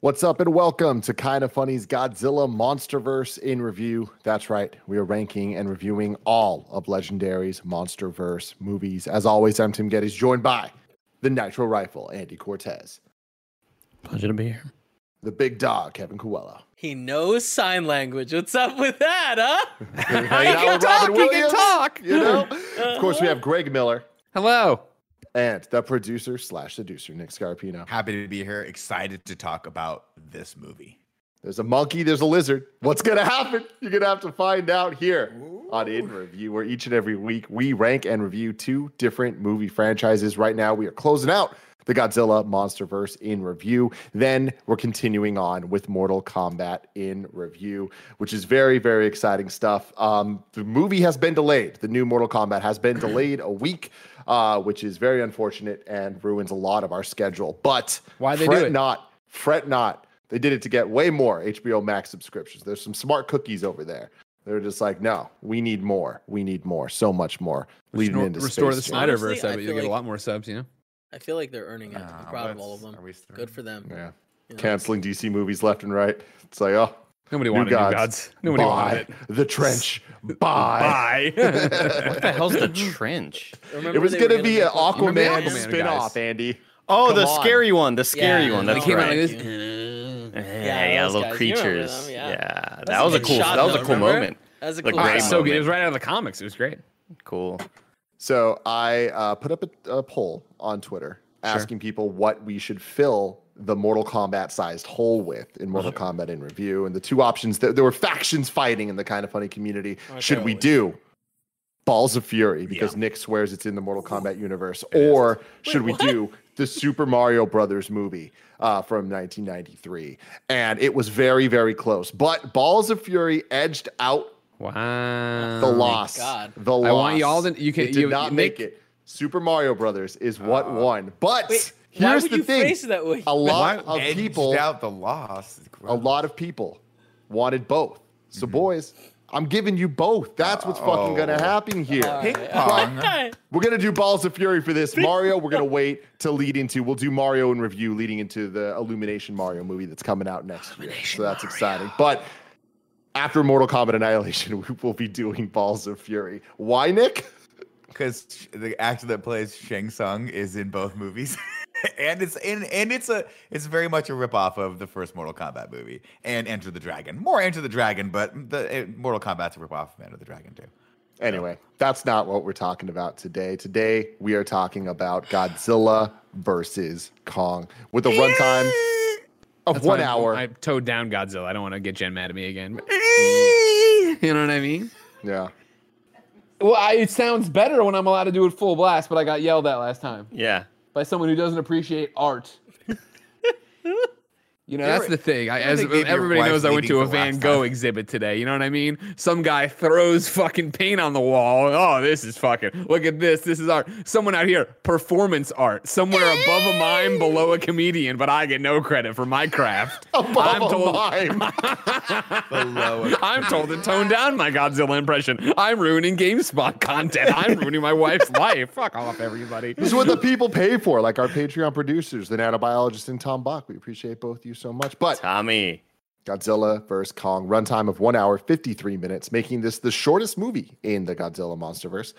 What's up and welcome to Kind of Funny's Godzilla MonsterVerse in review. That's right, we are ranking and reviewing all of Legendary's MonsterVerse movies. As always, I'm Tim Geddes, joined by the Nitro Rifle, Andy Cortez. Pleasure to be here. The big dog, Kevin Coelho. He knows sign language. What's up with that, huh? He can talk. You know? Of course, we have Greg Miller. Hello. And the producer slash seducer, Nick Scarpino. Happy to be here. Excited to talk about this movie. There's a monkey. There's a lizard. What's going to happen? You're going to have to find out here on In Review, where each and every week we rank and review two different movie franchises. Right now, we are closing out the Godzilla MonsterVerse in review. Then we're continuing on with Mortal Kombat in review, which is very, very exciting stuff. The movie has been delayed. The new Mortal Kombat has been delayed a week, which is very unfortunate and ruins a lot of our schedule. But why they fret not, fret not. They did it to get way more HBO Max subscriptions. There's some smart cookies over there. They're just like, no, we need more. We need more. So much more. Leading into Restore the Snyderverse. I bet you get a lot more subs, you know? I feel like they're earning it. I'm proud of all of them. Good for them. Yeah, you know? Canceling DC movies left and right. It's like, oh, nobody wanted New Gods. Nobody wanted it. The Trench. Bye. What the hell's The Trench? It was going to be an Aquaman spinoff, Andy. Oh, the scary one. The scary one. That came out like this. Yeah, little creatures. Yeah, that was a cool. That was a cool moment. That was a cool moment. So good. It was right out of the comics. It was great. Cool. So I put up a poll on Twitter asking people what we should fill the Mortal Kombat-sized hole with in Mortal Kombat in review. And the two options, there were factions fighting in the Kind of Funny community. Okay, should we do Balls of Fury, because Nick swears it's in the Mortal Kombat universe, or should we do the Super Mario Brothers movie from 1993? And it was very, very close. But Balls of Fury edged out. Wow. The loss. God. The loss. I want you all to... You did not make it. Super Mario Brothers is what won. But wait, here's the thing. That way? A lot of people wanted both. So, boys, I'm giving you both. That's what's fucking going to happen here. Ping pong. We're going to do Balls of Fury for this. Mario, we're going to wait to lead into. We'll do Mario in review leading into the Illumination Mario movie that's coming out next year. So that's exciting. But... after Mortal Kombat Annihilation, we will be doing Balls of Fury. Why, Nick? Because the actor that plays Shang Tsung is in both movies, and it's very much a ripoff of the first Mortal Kombat movie and Enter the Dragon. More Enter the Dragon, but Mortal Kombat's a ripoff of Enter the Dragon too. Anyway, that's not what we're talking about today. Today we are talking about Godzilla vs. Kong with a runtime of 1 hour. I towed down Godzilla. I don't want to get Jen mad at me again. But, you know what I mean? Yeah. Well, it sounds better when I'm allowed to do it full blast, but I got yelled at last time. Yeah. By someone who doesn't appreciate art. You know, that's the thing. As everybody knows, I went to a Van Gogh exhibit today. You know what I mean? Some guy throws fucking paint on the wall. Oh, this is fucking... look at this. This is art. Someone out here, performance art. Somewhere above a mime, below a comedian, but I get no credit for my craft. Above a mime. I'm told to tone down my Godzilla impression. I'm ruining GameSpot content. I'm ruining my wife's life. Fuck off, everybody. This is what the people pay for, like our Patreon producers, the nanobiologist and Tom Bach. We appreciate both you so much. But Tommy, Godzilla vs. Kong, runtime of 1 hour, 53 minutes, making this the shortest movie in the Godzilla MonsterVerse.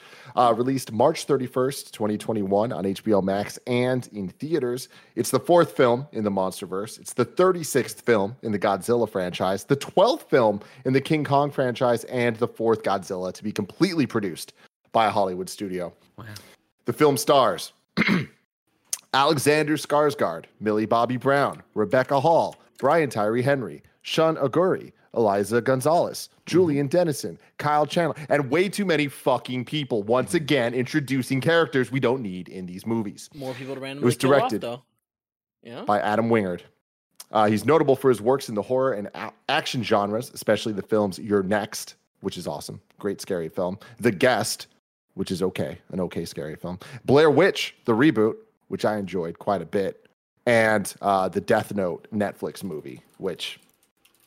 Released March 31st, 2021 on HBO Max and in theaters. It's the fourth film in the MonsterVerse. It's the 36th film in the Godzilla franchise, the 12th film in the King Kong franchise, and the fourth Godzilla to be completely produced by a Hollywood studio. Wow. The film stars... Alexander Skarsgård, Millie Bobby Brown, Rebecca Hall, Brian Tyree Henry, Sean Aguri, Eliza Gonzalez, Julian Dennison, Kyle Chandler, and way too many fucking people. Once again, introducing characters we don't need in these movies. More people to randomly kill off, though. It was directed by Adam Wingard. He's notable for his works in the horror and action genres, especially the films You're Next, which is awesome. Great scary film. The Guest, which is an okay scary film. Blair Witch, the reboot, which I enjoyed quite a bit, and the Death Note Netflix movie, which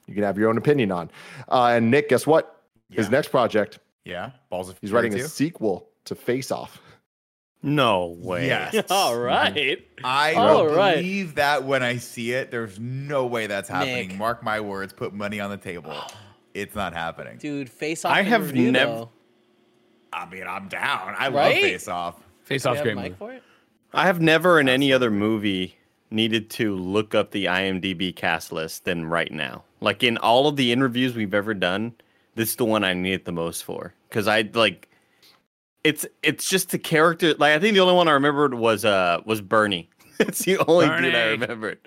you can have your own opinion on. And Nick, guess what? His next project. Balls of Fury. He's writing a sequel to Face Off. No way. Yes. All right. I don't believe that when I see it. There's no way that's happening. Nick. Mark my words. Put money on the table. It's not happening. Dude, Face Off. I have never. I mean, I'm down. I love Face Off. Face Off's great movie. I have never in any other movie needed to look up the IMDb cast list than right now. Like in all of the interviews we've ever done, this is the one I need it the most for. Because I like. It's just the character. Like I think the only one I remembered was Bernie. It's the only dude I remembered.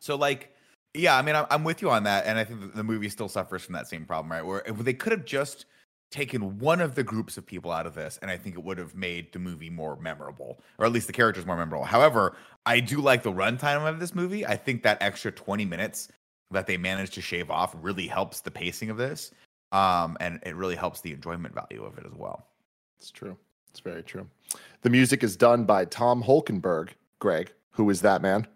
So like, yeah, I mean, I'm with you on that, and I think the movie still suffers from that same problem, right? Where they could have just taken one of the groups of people out of this, and I think it would have made the movie more memorable, or at least the characters more memorable. However, I do like the runtime of this movie. I think that extra 20 minutes that they managed to shave off really helps the pacing of this, and it really helps the enjoyment value of it as well. It's true. It's very true. The music is done by Tom Holkenborg. Greg, who is that man?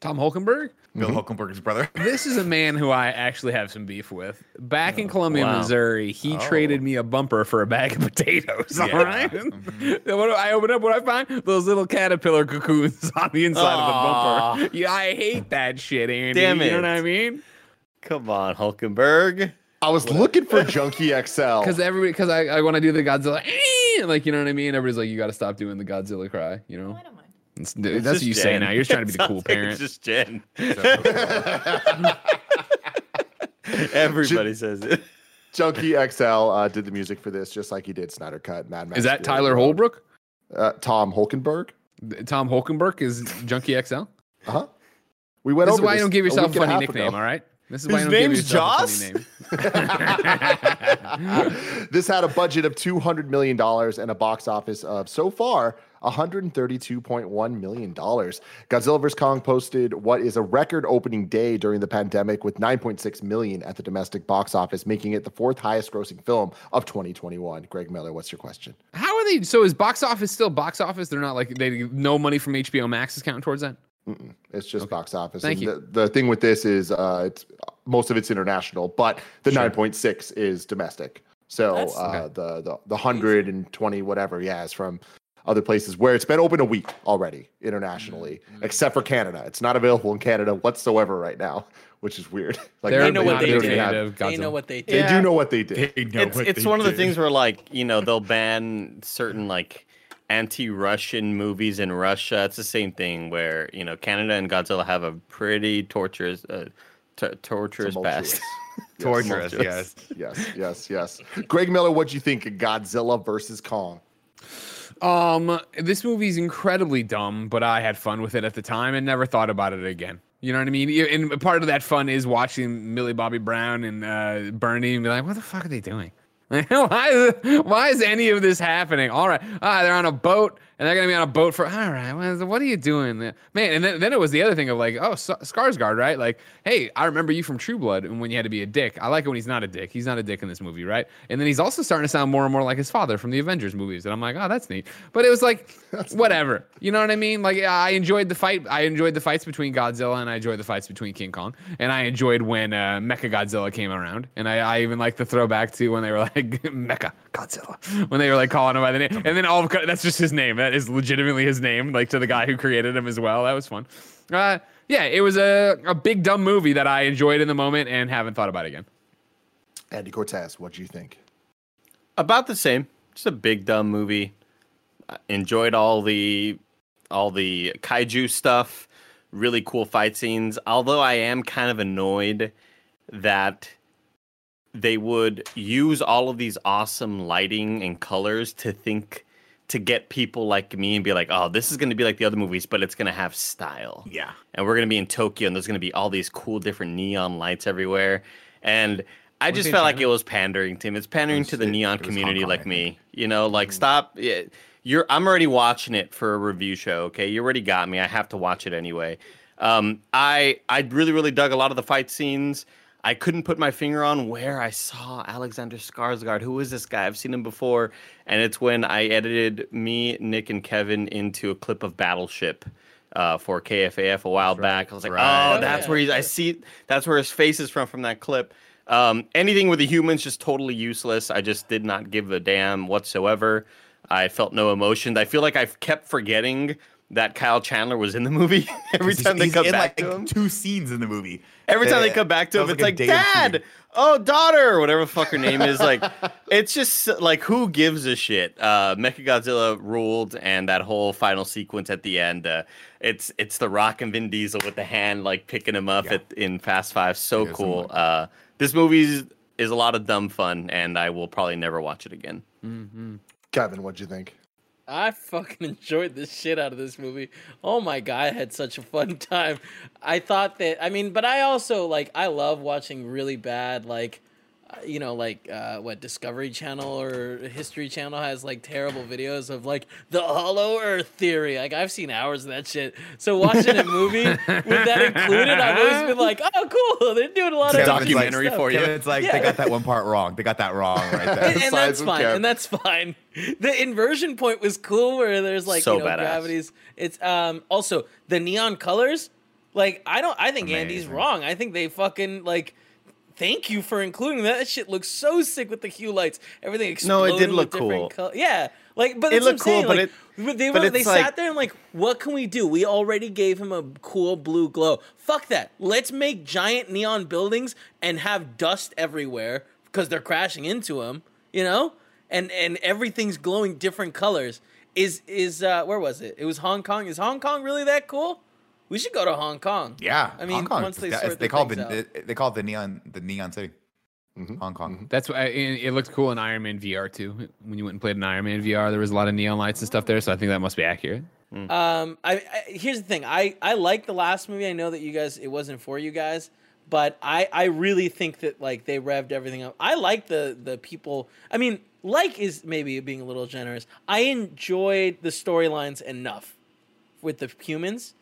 Tom Holkenborg? Bill Holkenborg's brother. This is a man who I actually have some beef with. Back in Columbia, Missouri, he traded me a bumper for a bag of potatoes. Yeah. All right? Mm-hmm. I open up what I find? Those little caterpillar cocoons on the inside of the bumper. Yeah, I hate that shit, Andy. Damn it. You know what I mean? Come on, Holkenborg. I was looking for Junkie XL. Because I want to do the Godzilla. Like, you know what I mean? Everybody's like, you got to stop doing the Godzilla cry, you know? No, I don't mind. That's what you say now. You're just trying to be the cool parent. It's just Jen. Everybody says it. Junkie XL did the music for this, just like he did Snyder Cut, Mad Max. Is that Tyler Holbrook? Tom Holkenborg. Tom Holkenborg is Junkie XL? Uh-huh. We went over this. This is why you don't give yourself a funny nickname, all right? This is his name's Joss. Name. This had a budget of $200 million and a box office of, so far, $132.1 million. Godzilla vs. Kong posted what is a record opening day during the pandemic with $9.6 million at the domestic box office, making it the fourth highest grossing film of 2021. Greg Miller, what's your question? How are they? So is box office still box office? They're not like no money from HBO Max is counting towards that? Mm-mm. It's just box office. The thing with this is it's most of it's international, but the 9.6 is domestic. So the 120 whatever is from other places where it's been open a week already internationally, except for Canada. It's not available in Canada whatsoever right now, which is weird. Like they do know what they did. It's one of the things where like, you know, they'll ban certain like anti-Russian movies in Russia. It's the same thing where, you know, Canada and Godzilla have a pretty torturous torturous past. Torturous, yes. Greg Miller, what do you think of Godzilla versus Kong? This movie's incredibly dumb, but I had fun with it at the time and never thought about it again. You know what I mean? And part of that fun is watching Millie Bobby Brown and Bernie and be like, what the fuck are they doing? Why is any of this happening? All right. They're on a boat, and they're going to be on a boat for... All right. What are you doing? Man, and then it was the other thing of like, Skarsgård, right? Like, hey, I remember you from True Blood and when you had to be a dick. I like it when he's not a dick. He's not a dick in this movie, right? And then he's also starting to sound more and more like his father from the Avengers movies. And I'm like, oh, that's neat. But it was like, whatever. You know what I mean? Like, I enjoyed the fight. I enjoyed the fights between Godzilla, and I enjoyed the fights between King Kong. And I enjoyed when Mechagodzilla came around. And I even liked the throwback to when they were like, Mecha Godzilla, when they were like calling him by the name, and then all of that's just his name. That is legitimately his name, like to the guy who created him as well. That was fun. Yeah, it was a big dumb movie that I enjoyed in the moment and haven't thought about again. Andy Cortez, what do you think? About the same. Just a big dumb movie. I enjoyed all the kaiju stuff. Really cool fight scenes. Although I am kind of annoyed that they would use all of these awesome lighting and colors to get people like me and be like, oh, this is going to be like the other movies, but it's going to have style. Yeah. And we're going to be in Tokyo, and there's going to be all these cool different neon lights everywhere. And I just felt like it was pandering to him. It's pandering to the neon community like me. You know, like, stop. I'm already watching it for a review show, okay? You already got me. I have to watch it anyway. I really, really dug a lot of the fight scenes. I couldn't put my finger on where I saw Alexander Skarsgård. Who is this guy? I've seen him before. And it's when I edited me, Nick, and Kevin into a clip of Battleship for KFAF a while back. I was like, that's where his face is from that clip. Anything with the humans, just totally useless. I just did not give a damn whatsoever. I felt no emotion. I feel like I've kept forgetting that Kyle Chandler was in the movie every time they come back to him. Two scenes in the movie. Every time they come back to him, it's like dad, oh, daughter, whatever the fuck her name is. Like, it's just like, who gives a shit? Mechagodzilla ruled, and that whole final sequence at the end, it's The Rock and Vin Diesel with the hand like picking him up in Fast Five. So cool. This movie is a lot of dumb fun, and I will probably never watch it again. Mm-hmm. Kevin, what'd you think? I fucking enjoyed the shit out of this movie. Oh my God, I had such a fun time. I thought that, I mean, but I also, like, I love watching really bad, like, you know, like, what, Discovery Channel or History Channel has, like, terrible videos of, like, the Hollow Earth Theory. Like, I've seen hours of that shit. So watching a movie with that included, I've always been like, oh, cool, they're doing a lot of documentary stuff. For you. It's like, they got that one part wrong. They got that wrong right there. And that's fine. And that's fine. The inversion point was cool where there's, like, so you know, badass gravities. It's also the neon colors. Like, I think amazing. Andy's wrong. I think they fucking, like... Thank you for including that. That shit looks so sick with the hue lights. Everything exploded. No, it did look cool. Yeah. Like, but it looked cool, but it... They sat there and like, what can we do? We already gave him a cool blue glow. Fuck that. Let's make giant neon buildings and have dust everywhere because they're crashing into him, you know? And everything's glowing different colors. Where was it? It was Hong Kong. Is Hong Kong really that cool? We should go to Hong Kong. Yeah, I mean, once they sort they call it the neon city, mm-hmm. Hong Kong. Mm-hmm. That's why it looked cool in Iron Man VR too. When you went and played in Iron Man VR, there was a lot of neon lights and stuff there, so I think that must be accurate. Mm. Here's the thing. I liked the last movie. I know that you guys, it wasn't for you guys, but I really think that like they revved everything up. I like the people. I mean, like is maybe being a little generous. I enjoyed the storylines enough with the humans.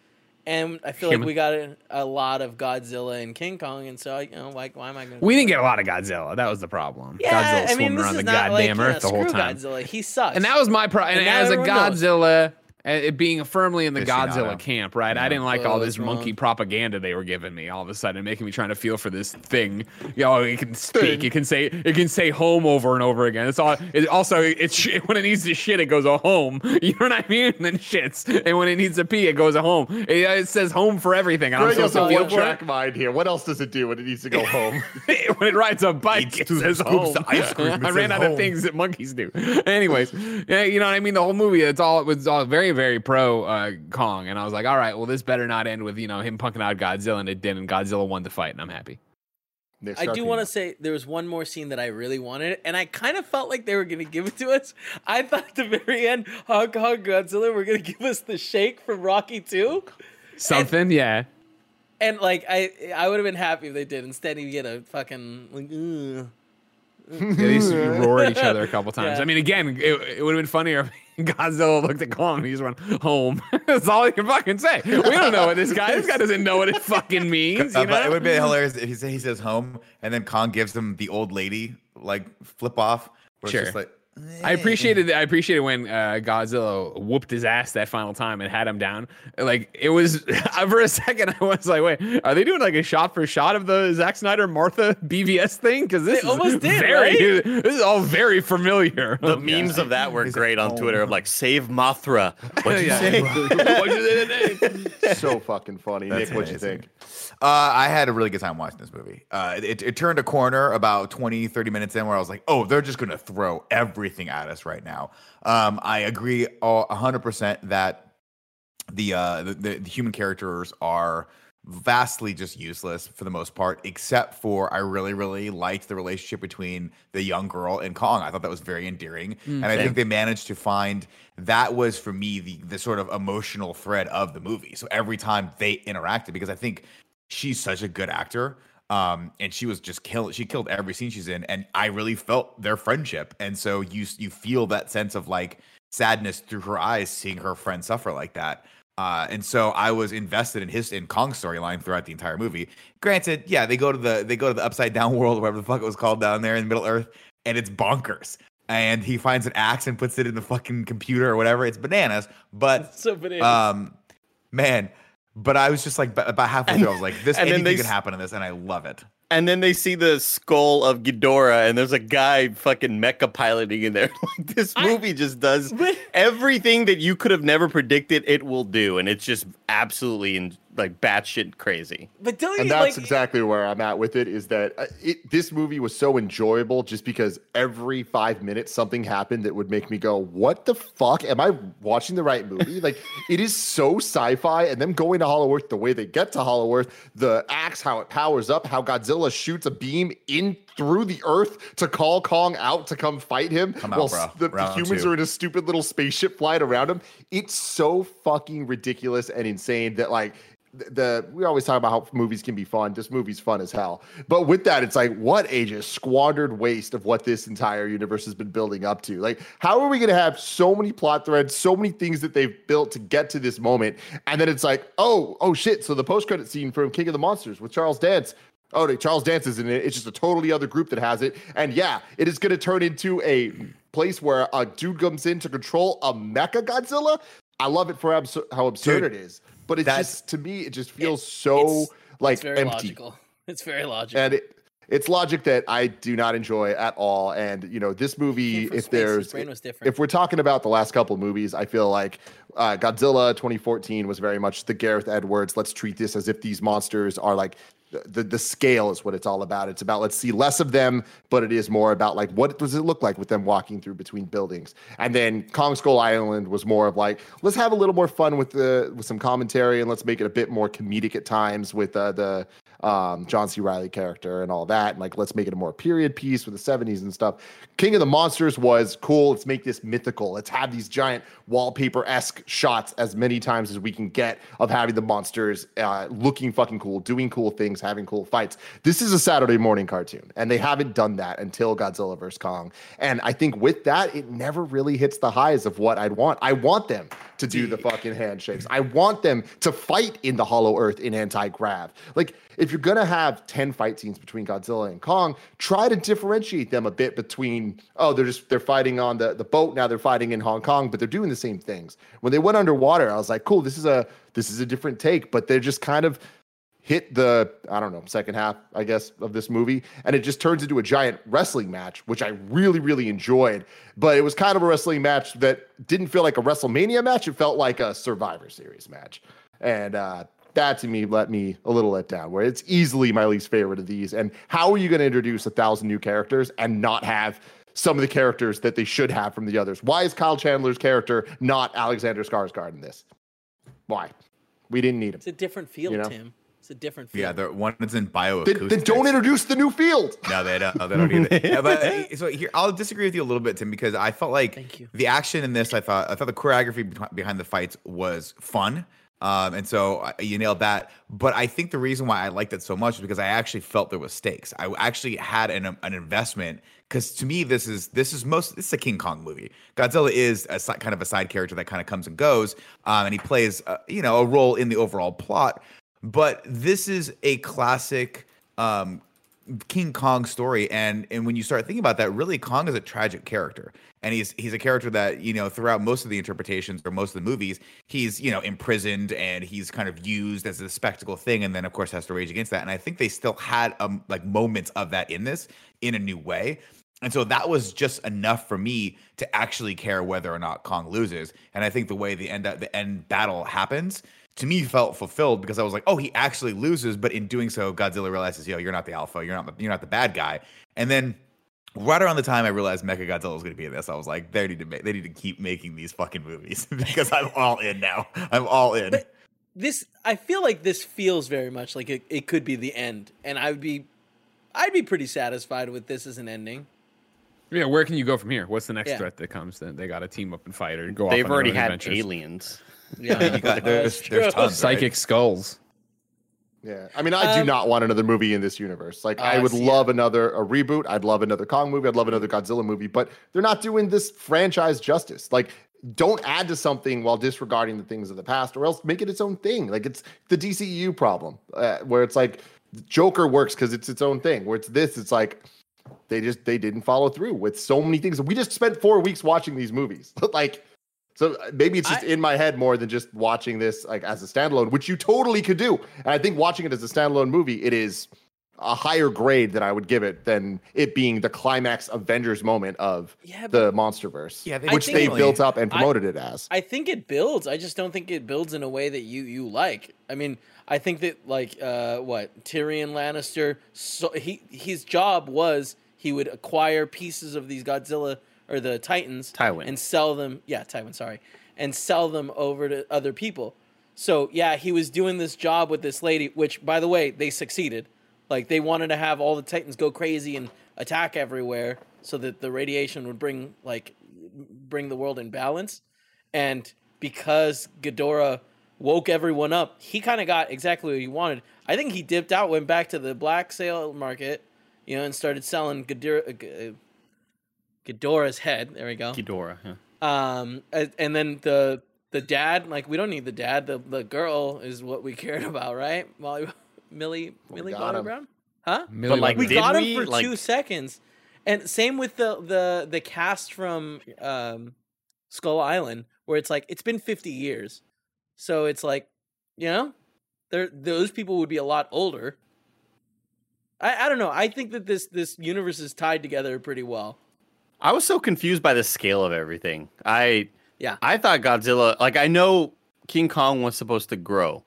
And I feel like we got a lot of Godzilla and King Kong, and so, you know, like, why am I going to... We didn't get a lot of Godzilla. That was the problem. Yeah, Godzilla swimming around the goddamn Earth the whole time. Godzilla. He sucks. And that was my problem. And as a Godzilla, it being firmly in the Godzilla camp, right? Yeah. I didn't like all this monkey propaganda they were giving me all of a sudden, making me trying to feel for this thing. You know, it can speak. It can say home over and over again. It's all. It also, when it needs to shit, it goes a home. You know what I mean? And then shits. And when it needs to pee, it goes a home. It says home for everything. And I'm supposed to feel track mind here. What else does it do when it needs to go home? When it rides a bike, it says home. Ice cream. I ran out of things that monkeys do. Anyways, yeah, you know what I mean? The whole movie, it was all very pro Kong, and I was like, all right, well, this better not end with, you know, him punking out Godzilla, and it did, and Godzilla won the fight, and I'm happy. I do want to say there was one more scene that I really wanted, and I kind of felt like they were going to give it to us. I thought at the very end, Hong Kong Godzilla were going to give us the shake from Rocky II. Something, And, like, I would have been happy if they did. Instead, you get a fucking, like, ugh. Yeah, they used to roar at each other a couple times. Yeah. I mean, again, it would have been funnier if Godzilla looked at Kong and he just went home. That's all he can fucking say. We don't know what this guy doesn't know what it fucking means. You know? But it would be hilarious if he says home and then Kong gives him the old lady like flip off. Sure. It's just like, I appreciated when Godzilla whooped his ass that final time and had him down. Like, it was, for a second, I was like, wait, are they doing like a shot for shot of the Zack Snyder Martha BVS thing? Because this almost did, very, right? This is all very familiar. The memes of that were great on Twitter of like, save Mothra. What'd you say? What'd you say today? So fucking funny. That's Nick, amazing. What'd you think? I had a really good time watching this movie. It turned a corner about 20, 30 minutes in where I was like, oh, they're just going to throw everything at us right now. I agree 100% that the human characters are vastly just useless for the most part, except for I really, really liked the relationship between the young girl and Kong. I thought that was very endearing. Mm-hmm. And I think they managed to find that was, for me, the sort of emotional thread of the movie. So every time they interacted, because I think she's such a good actor. And she was just killed every scene she's in, and I really felt their friendship. And so you feel that sense of like sadness through her eyes, seeing her friend suffer like that. And so I was invested in Kong's storyline throughout the entire movie. Granted, yeah, they go to the upside down world, whatever the fuck it was called down there in Middle Earth, and it's bonkers. And he finds an axe and puts it in the fucking computer or whatever. It's bananas, but it's so bananas. But I was just like, about halfway through, I was like, anything could happen in this, and I love it. And then they see the skull of Ghidorah, and there's a guy fucking mecha piloting in there. Like, this movie just does everything that you could have never predicted it will do, and it's just absolutely like batshit crazy. But don't you, that's like, exactly where I'm at with it, is that this movie was so enjoyable just because every 5 minutes something happened that would make me go, what the fuck? Am I watching the right movie? Like, it is so sci-fi, and them going to Hollow Earth, the way they get to Hollow Earth, the axe, how it powers up, how Godzilla shoots a beam in through the earth to call Kong out to come fight him the humans are in a stupid little spaceship flying around him. It's so fucking ridiculous and insane that, like, we always talk about how movies can be fun. This movie's fun as hell. But with that, it's like, what a just squandered waste of what this entire universe has been building up to. Like, how are we going to have so many plot threads, so many things that they've built to get to this moment? And then it's like, oh shit. So the post-credit scene from King of the Monsters with Charles Dance. Oh, Charles Dance is in it. It's just a totally other group that has it. And yeah, it is going to turn into a place where a dude comes in to control a Mechagodzilla. I love it for how absurd it is. But it's just, to me, it just feels so like it's very empty. Logical. It's very logical. And it's logic that I do not enjoy at all. And, you know, this movie, if we're talking about the last couple of movies, I feel like Godzilla 2014 was very much the Gareth Edwards. Let's treat this as if these monsters are like the scale is what it's all about. It's about, let's see less of them, but it is more about like, what does it look like with them walking through between buildings? And then Kong Skull Island was more of like, let's have a little more fun with some commentary, and let's make it a bit more comedic at times with the John C. Reilly character and all that. And like, let's make it a more period piece with the 70s and stuff. King of the Monsters was cool. Let's make this mythical. Let's have these giant wallpaper-esque shots as many times as we can get of having the monsters looking fucking cool, doing cool things, having cool fights. This is a Saturday morning cartoon, and they haven't done that until Godzilla vs. Kong. And I think with that, it never really hits the highs of what I'd want. I want them to do the fucking handshakes. I want them to fight in the Hollow Earth in anti-grav. Like, if you're going to have 10 fight scenes between Godzilla and Kong, try to differentiate them a bit between, they're fighting on the boat, now they're fighting in Hong Kong, but they're doing the same things. When they went underwater, I was like, cool, this is a different take, but they're just kind of hit the, I don't know, second half, I guess, of this movie, and it just turns into a giant wrestling match, which I really, really enjoyed. But it was kind of a wrestling match that didn't feel like a WrestleMania match. It felt like a Survivor Series match. And that, to me, let me a little let down, where it's easily my least favorite of these. And how are you going to introduce 1,000 new characters and not have some of the characters that they should have from the others? Why is Kyle Chandler's character not Alexander Skarsgård in this? Why? We didn't need him. It's a different field, you know? Tim. It's a different field. Yeah, the one that's in bioacoustics. They don't introduce the new field. No, they don't. No, they don't either. Yeah, but so here, I'll disagree with you a little bit, Tim, because I felt like the action in this, I thought the choreography behind the fights was fun, and so you nailed that. But I think the reason why I liked it so much is because I actually felt there was stakes. I actually had an investment, because to me this is a King Kong movie. Godzilla is kind of a side character that kind of comes and goes, and he plays a role in the overall plot. But this is a classic King Kong story, and when you start thinking about that, really Kong is a tragic character, and he's a character that, you know, throughout most of the interpretations or most of the movies, he's, you know, imprisoned and he's kind of used as a spectacle thing, and then of course has to rage against that. And I think they still had like moments of that in this in a new way. And so that was just enough for me to actually care whether or not Kong loses. And I think the way the end battle happens, to me, felt fulfilled, because I was like, oh, he actually loses. But in doing so, Godzilla realizes, yo, you're not the alpha. You're not the bad guy. And then right around the time I realized Mechagodzilla was going to be in this, I was like, they need to keep making these fucking movies, because I'm all in now. I'm all in. But I feel like this feels very much like it could be the end. And I'd be pretty satisfied with this as an ending. Yeah, where can you go from here? What's the next threat that comes? Then they got to team up and fight or go off on their own adventures. They've already had aliens. Yeah, there's tons, psychic skulls. Yeah, I mean, I do not want another movie in this universe. Like, I would love a reboot. I'd love another Kong movie. I'd love another Godzilla movie. But they're not doing this franchise justice. Like, don't add to something while disregarding the things of the past, or else make it its own thing. Like, it's the DCEU problem, where it's like Joker works because it's its own thing. Where it's like, they didn't follow through with so many things. We just spent 4 weeks watching these movies. Like. So maybe it's just in my head more than just watching this like as a standalone, which you totally could do. And I think watching it as a standalone movie, it is a higher grade than I would give it than it being the climax Avengers moment of the MonsterVerse, which they built up and promoted it as. I think it builds. I just don't think it builds in a way that you like. I mean, I think that like Tyrion Lannister, so his job was he would acquire pieces of these Godzilla or the Titans, Tywin, and sell them. Yeah, Tywin, sorry, and sell them over to other people. So yeah, he was doing this job with this lady, which by the way, they succeeded. Like, they wanted to have all the Titans go crazy and attack everywhere so that the radiation would bring the world in balance. And because Ghidorah woke everyone up, he kind of got exactly what he wanted. I think he dipped out, went back to the black sale market, you know, and started selling Ghidorah's head. There we go. Ghidorah, yeah. And then the dad, like, we don't need the dad. The girl is what we cared about, right? Millie Bobby Brown? Huh? But like, we got him for 2 seconds. And same with the cast from Skull Island, where it's like, it's been 50 years. So it's like, you know, those people would be a lot older. I don't know. I think that this universe is tied together pretty well. I was so confused by the scale of everything. I thought Godzilla, like, I know King Kong was supposed to grow,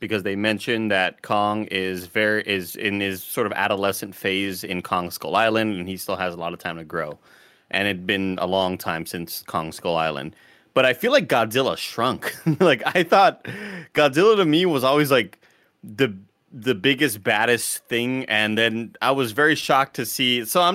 because they mentioned that Kong is in his sort of adolescent phase in Kong Skull Island, and he still has a lot of time to grow. And it'd been a long time since Kong Skull Island. But I feel like Godzilla shrunk. Like, I thought Godzilla to me was always like the biggest, baddest thing. And then I was very shocked to see. So I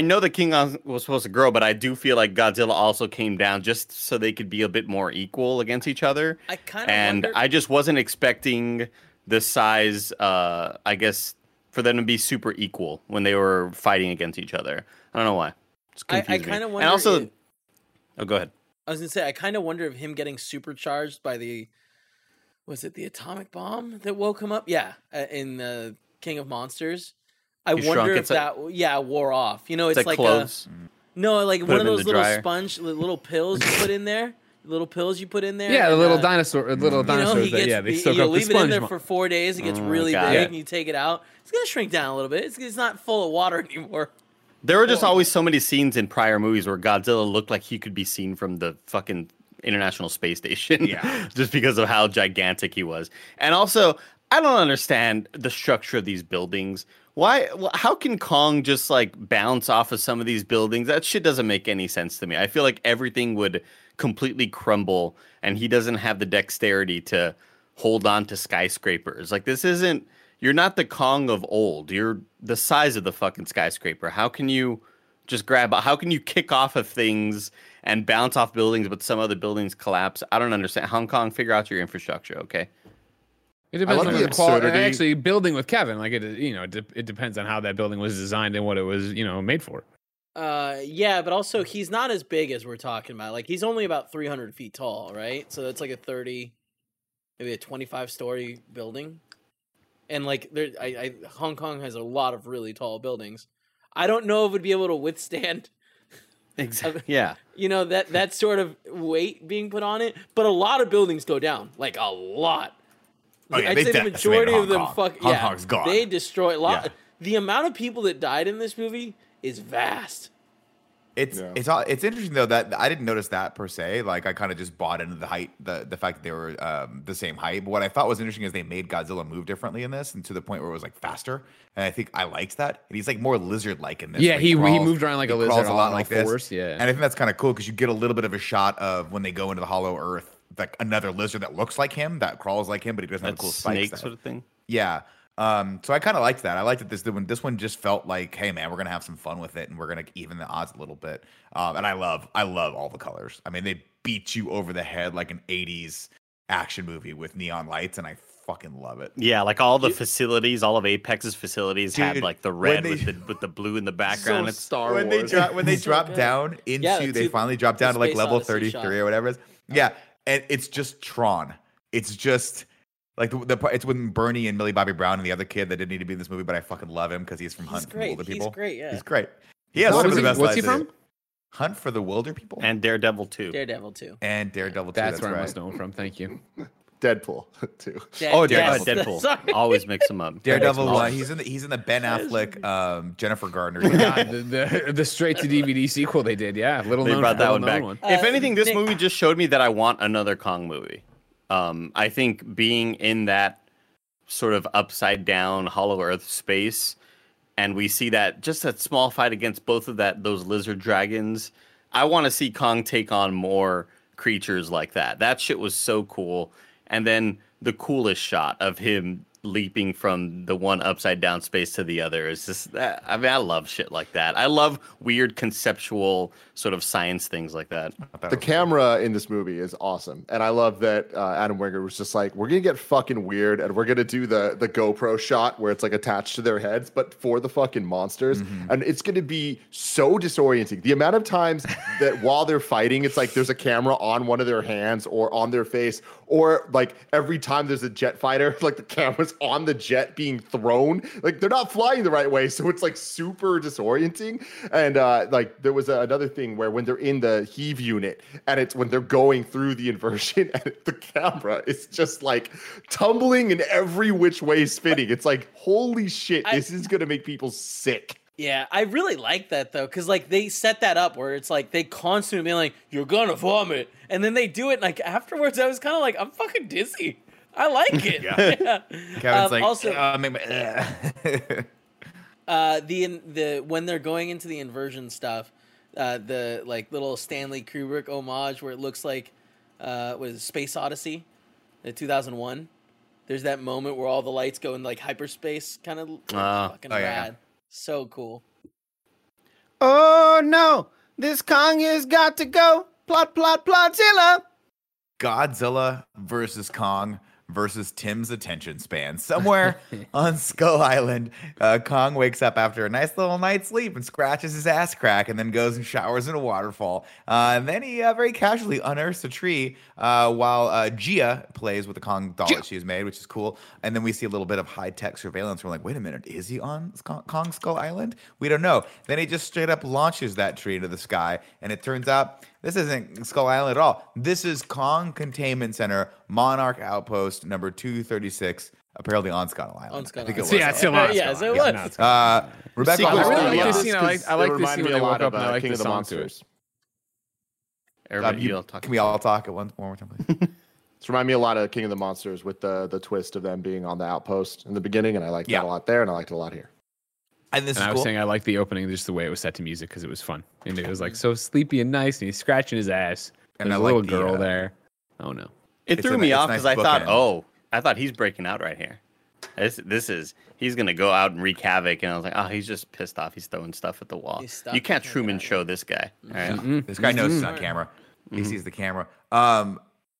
know that King Kong was supposed to grow, but I do feel like Godzilla also came down just so they could be a bit more equal against each other. I just wasn't expecting the size, I guess, for them to be super equal when they were fighting against each other. I don't know why. It's confusing. I kind of wonder. And also, go ahead. I was gonna say, I kind of wonder if him getting supercharged by the atomic bomb that woke him up? Yeah, in the King of Monsters. I wonder if wore off. You know, it's like clothes. One of those little pills you put in there. Little pills you put in there. Yeah, the little dinosaur. Little dinosaur. They soak up the sponge. You leave it in there for 4 days. It gets really big, and you take it out. It's gonna shrink down a little bit. It's not full of water anymore. There were just always so many scenes in prior movies where Godzilla looked like he could be seen from the fucking International Space Station. Yeah, just because of how gigantic he was, and also I don't understand the structure of these buildings. Why? How can Kong just like bounce off of some of these buildings? That shit doesn't make any sense to me. I feel like everything would completely crumble, and he doesn't have the dexterity to hold on to skyscrapers. Like, this isn't. You're not the Kong of old. You're the size of the fucking skyscraper. How can you just grab? How can you kick off of things and bounce off buildings, but some other buildings collapse? I don't understand. Hong Kong, figure out your infrastructure, okay? It depends on the quality. Actually, building with Kevin, like it depends on how that building was designed and what it was, made for. Yeah, but also he's not as big as we're talking about. Like, he's only about 300 feet tall, right? So that's like a 30, maybe a 25-story building. And like, Hong Kong has a lot of really tall buildings. I don't know if it would be able to withstand. Exactly. Yeah. That sort of weight being put on it, but a lot of buildings go down, like a lot. Oh, yeah, I'd say the majority of them Hong Kong's gone. They destroy a lot. Yeah. The amount of people that died in this movie is vast. It's interesting though that I didn't notice that per se. Like, I kind of just bought into the height, the fact that they were the same height. But what I thought was interesting is they made Godzilla move differently in this, and to the point where it was like faster. And I think I liked that. And he's like more lizard-like in this. Yeah, like, he moved around like a lizard, a lot like this. Yeah, and I think that's kind of cool because you get a little bit of a shot of when they go into the Hollow Earth. Like another lizard that looks like him, that crawls like him, but he doesn't have the cool spikes. Snake sort of thing. Yeah. So I kind of liked that. I liked that this one just felt like, hey man, we're gonna have some fun with it, and we're gonna even the odds a little bit. And I love all the colors. I mean, they beat you over the head like an 80s action movie with neon lights, and I fucking love it. Yeah, like all the facilities, all of Apex's facilities had like the red with the blue in the background. So it's Star Wars. When they drop down into, they finally drop down to like level 33 or whatever it is. Yeah. And it's just Tron. It's just like it's when Bernie and Millie Bobby Brown and the other kid that didn't need to be in this movie, but I fucking love him because he's from Hunt for the Wilder People. He's great. Yeah. He's great. He has some of the best. What's he from? Hunt for the Wilder People and Daredevil 2. And Daredevil 2. That's where I was known from. Thank you. Deadpool too. Daredevil. Deadpool. Always mix them up. Daredevil. He's in the Ben Affleck, Jennifer Garner. The straight to DVD sequel they did. Yeah, they brought that one back. If anything, this movie just showed me that I want another Kong movie. I think being in that sort of upside down Hollow Earth space, and we see that just that small fight against both of those lizard dragons. I want to see Kong take on more creatures like that. That shit was so cool. And then the coolest shot of him leaping from the one upside down space to the other is just that. I mean, I love shit like that. I love weird conceptual sort of science things like that. The camera in this movie is awesome. And I love that Adam Wingard was just like, we're going to get fucking weird and we're going to do the GoPro shot where it's like attached to their heads, but for the fucking monsters. Mm-hmm. And it's going to be so disorienting. The amount of times that while they're fighting, it's like there's a camera on one of their hands or on their face, or like every time there's a jet fighter, like the camera's on the jet being thrown, like they're not flying the right way, so it's like super disorienting. And like there was another thing where when they're in the heave unit and it's when they're going through the inversion and the camera is just like tumbling in every which way, spinning. It's like, holy shit, this is gonna make people sick. Yeah, I really like that though, because like they set that up where it's like they constantly being like, you're gonna vomit, and then they do it, like afterwards I was kind of like, I'm fucking dizzy. I like it. Yeah. Kevin's like, also, when they're going into the inversion stuff, the like little Stanley Kubrick homage where it looks like Space Odyssey, the 2001. There's that moment where all the lights go in like hyperspace, kind of fucking rad. So cool. Oh no, this Kong has got to go. Plot, plot, plotzilla. Godzilla versus Kong versus Tim's attention span. Somewhere on Skull Island, Kong wakes up after a nice little night's sleep and scratches his ass crack and then goes and showers in a waterfall. And then he very casually unearths a tree while Gia plays with the Kong doll that she's made, which is cool. And then we see a little bit of high-tech surveillance. We're like, wait a minute, is he on Kong Skull Island? We don't know. Then he just straight up launches that tree into the sky, and it turns out this isn't Skull Island at all. This is Kong Containment Center, Monarch Outpost number 236, apparently on Skull Island. On Skull Island. Yeah, it's still on. Yeah, so it was. Rebecca, I like this scene where they woke up and I like King of the Monsters. Can we all talk at one more time, please? It's remind me a lot of King of the Monsters with the twist of them being on the outpost in the beginning, and I liked that a lot there, and I liked it a lot here. And I was saying I like the opening, just the way it was set to music, because it was fun. And it was like so sleepy and nice, and he's scratching his ass. And there's a little girl there. Oh no! It threw me off because I thought, I thought he's breaking out right here. This is he's gonna go out and wreak havoc. And I was like, oh, he's just pissed off. He's throwing stuff at the wall. You can't Truman Show this guy. All right? This guy knows it's on camera. He sees the camera.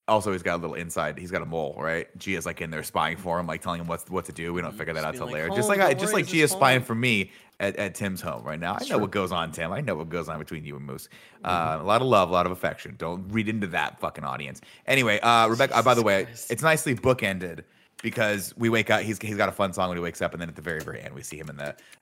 Also, he's got a little inside. He's got a mole, right? Gia's like in there spying for him, like telling him what to do. We don't figure that out till later. Just like Gia's spying for me at Tim's home right now. I know what goes on, Tim. I know what goes on between you and Moose. A lot of love, a lot of affection. Don't read into that fucking audience. Anyway, Rebecca. By the way, it's nicely bookended because we wake up. He's got a fun song when he wakes up, and then at the very very end, we see him in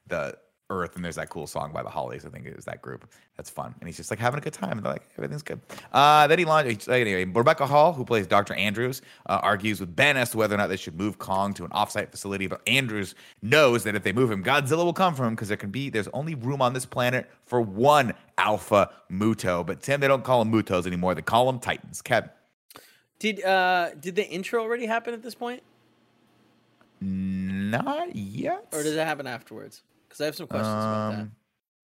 the Earth, and there's that cool song by the Hollies, I think it was that group. That's fun. And he's just like having a good time. And they're like, everything's good. Then he launched, anyway, Rebecca Hall, who plays Dr. Andrews, argues with Ben as to whether or not they should move Kong to an offsite facility. But Andrews knows that if they move him, Godzilla will come for him because there's only room on this planet for one alpha Muto. But Tim, they don't call them Mutos anymore. They call them Titans. Kevin. Did the intro already happen at this point? Not yet. Or does it happen afterwards? Because I have some questions about that.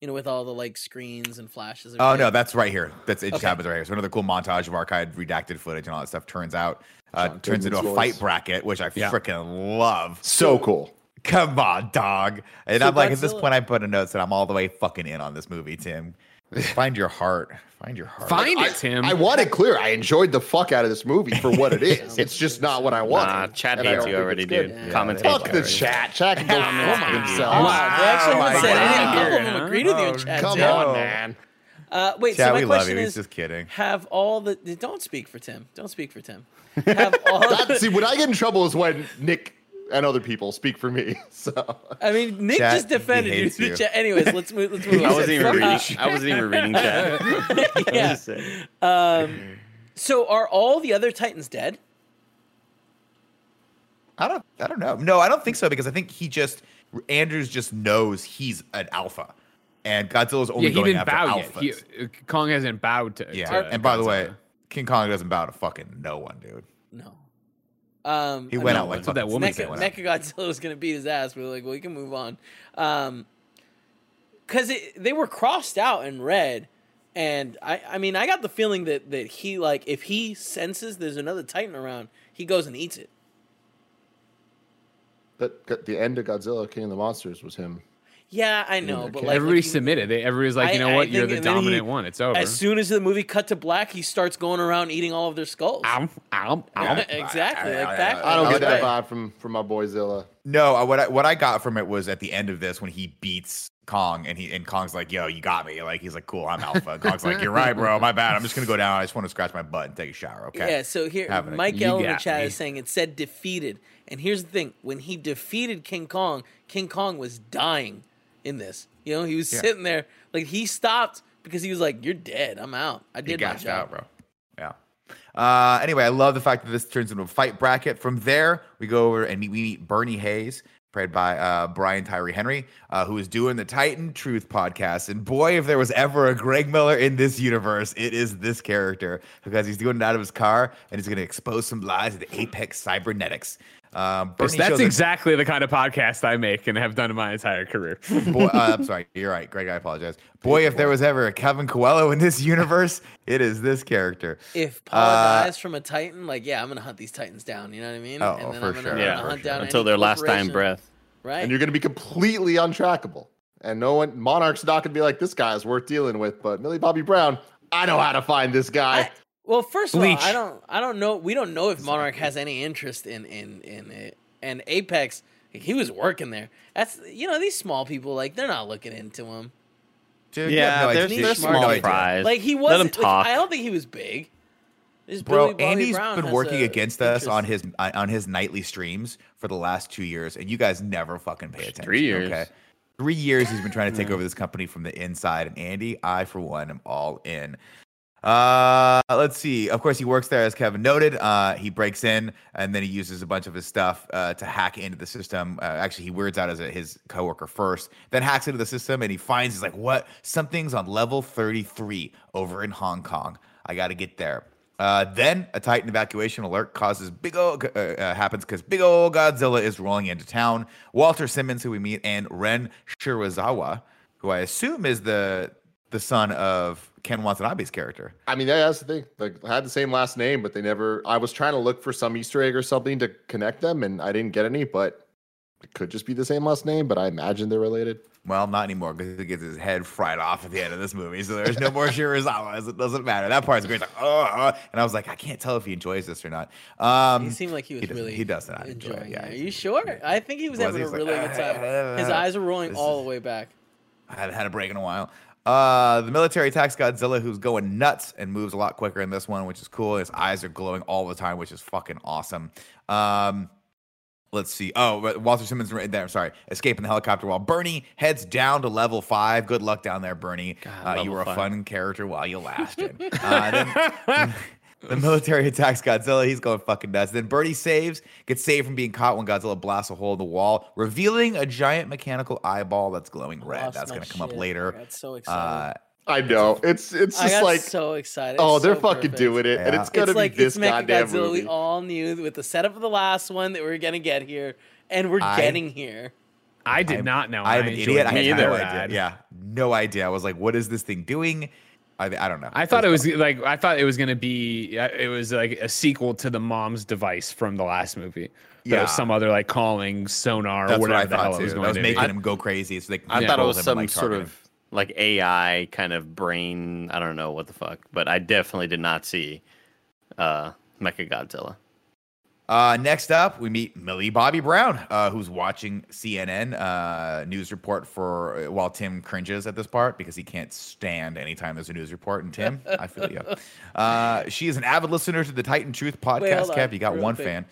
You know, with all the like screens and flashes. And no, that's right here. Just happens right here. So another cool montage of archived redacted footage and all that stuff turns into a fight bracket, which I freaking love. So cool. Come on, dog. And so I'm like, at this point, I put a note that I'm all the way fucking in on this movie, Tim. Find your heart. Tim. I want it clear. I enjoyed the fuck out of this movie for what it is. It's just not what I wanted. Chat hates you already, dude. Commentate. Fuck the chat. Chat can go on themselves. I agree with you in chat. Come on, man. Wait, chat, so my question is, he's just kidding. Don't speak for Tim. Don't speak for Tim. See, when I get in trouble is when Nick and other people speak for me. So I mean, Nick chat, just defended you. Anyways, let's move on. I wasn't even reading chat. So are all the other Titans dead? I don't know. No, I don't think so, because I think he just Andrews just knows he's an alpha, and Godzilla's only going after alphas. Kong hasn't bowed to. Yeah, to and by Godzilla. The way, King Kong doesn't bow to fucking no one, dude. No. He went out like that woman. Mechagodzilla was gonna beat his ass. We were like, well, we can move on, because they were crossed out in red, and I mean, I got the feeling that he, like, if he senses there's another Titan around, he goes and eats it. That the end of Godzilla, King of the Monsters, was him. Yeah, I know, but like everybody submitted. Everybody's like, you know what? You're the dominant one. It's over. As soon as the movie cut to black, he starts going around eating all of their skulls. Exactly. Like that. I don't get that vibe from my boy Zilla. No, what I got from it was at the end of this when he beats Kong and Kong's like, "Yo, you got me." Like he's like, "Cool, I'm alpha." Kong's like, "You're right, bro. My bad. I'm just gonna go down. I just want to scratch my butt and take a shower." Okay. Yeah. So here, Mike L in the chat is saying it said defeated, and here's the thing: when he defeated King Kong was dying. In this, you know, he was sitting there like he stopped because he was like, "You're dead. I'm out. I did my job." He gassed out, bro. Yeah. Anyway, I love the fact that this turns into a fight bracket. From there, we go over and we meet Bernie Hayes, played by Brian Tyree Henry, who is doing the Titan Truth podcast. And boy, if there was ever a Greg Miller in this universe, it is this character, because he's doing it out of his car and he's going to expose some lies to the Apex Cybernetics. That's exactly the kind of podcast I make and have done in my entire career. Boy, I'm sorry, you're right, Greg. I apologize. Boy, if there was ever a Kevin Coelho in this universe, it is this character. If Paul dies from a Titan, like, yeah, I'm gonna hunt these Titans down. You know what I mean? Oh, and then I'm gonna hunt down until their last dying breath. Right. And you're gonna be completely untrackable, and Monarch's not gonna be like, this guy is worth dealing with. But Millie Bobby Brown, I know how to find this guy. Well, first of all, I don't know. We don't know if Monarch has any interest in it. And Apex, like, he was working there. That's, you know, these small people, like, they're not looking into him. Dude, yeah, no, they're small fries. Like, he wasn't. Let him talk. Like, I don't think he was big. Bro, Andy's been working against us on his nightly streams for the last 2 years, and you guys never fucking pay attention. 3 years. Okay? 3 years he's been trying to take over this company from the inside, and Andy, I for one am all in. Let's see. Of course, he works there, as Kevin noted. He breaks in and then he uses a bunch of his stuff to hack into the system. Actually, he weirds out his coworker first, then hacks into the system, and he finds, he's like, "What? Something's on level 33 over in Hong Kong. I got to get there." Then a Titan evacuation alert happens because big old Godzilla is rolling into town. Walter Simmons, who we meet, and Ren Shirazawa, who I assume is the son of Ken Watanabe's character. I mean, that's the thing. Like, I had the same last name, but they never. I was trying to look for some Easter egg or something to connect them, and I didn't get any. But it could just be the same last name. But I imagine they're related. Well, not anymore, because he gets his head fried off at the end of this movie, so there's no more Shirazawa. It doesn't matter. That part's great. Like, and I was like, I can't tell if he enjoys this or not. He seemed like he was really. He does not enjoy it. Yeah, are you sure? Yeah. I think he was having a really good time. His eyes were rolling all the way back. I haven't had a break in a while. The military attacks Godzilla, who's going nuts and moves a lot quicker in this one, which is cool. His eyes are glowing all the time, which is fucking awesome. Let's see. Oh, Walter Simmons right there. I'm sorry. Escaping the helicopter while Bernie heads down to level 5. Good luck down there, Bernie. God, you were a fun character while you lasted. Then the military attacks Godzilla. He's going fucking nuts. Then Bernie gets saved from being caught when Godzilla blasts a hole in the wall, revealing a giant mechanical eyeball that's glowing red. That's going to come up later. That's so exciting. I know. It's just like so excited. Oh, they're so fucking doing it, and it's going to be this goddamn Godzilla movie. We all knew with the setup of the last one that we were going to get here, and we're getting here. I did not know. I'm an idiot. I had no idea. Yeah, no idea. I was like, what is this thing doing? I don't know. I thought it was like a sequel to the mom's device from the last movie. But it was some other like calling sonar or whatever the hell it was going to be. That was making him go crazy. So I thought it was some sort of like AI kind of brain. I don't know what the fuck, but I definitely did not see Mechagodzilla. Next up, we meet Millie Bobby Brown, who's watching CNN news report while Tim cringes at this part because he can't stand anytime there's a news report. And Tim, I feel you. She is an avid listener to the Titan Truth podcast. Wait, Kev, you got one fan.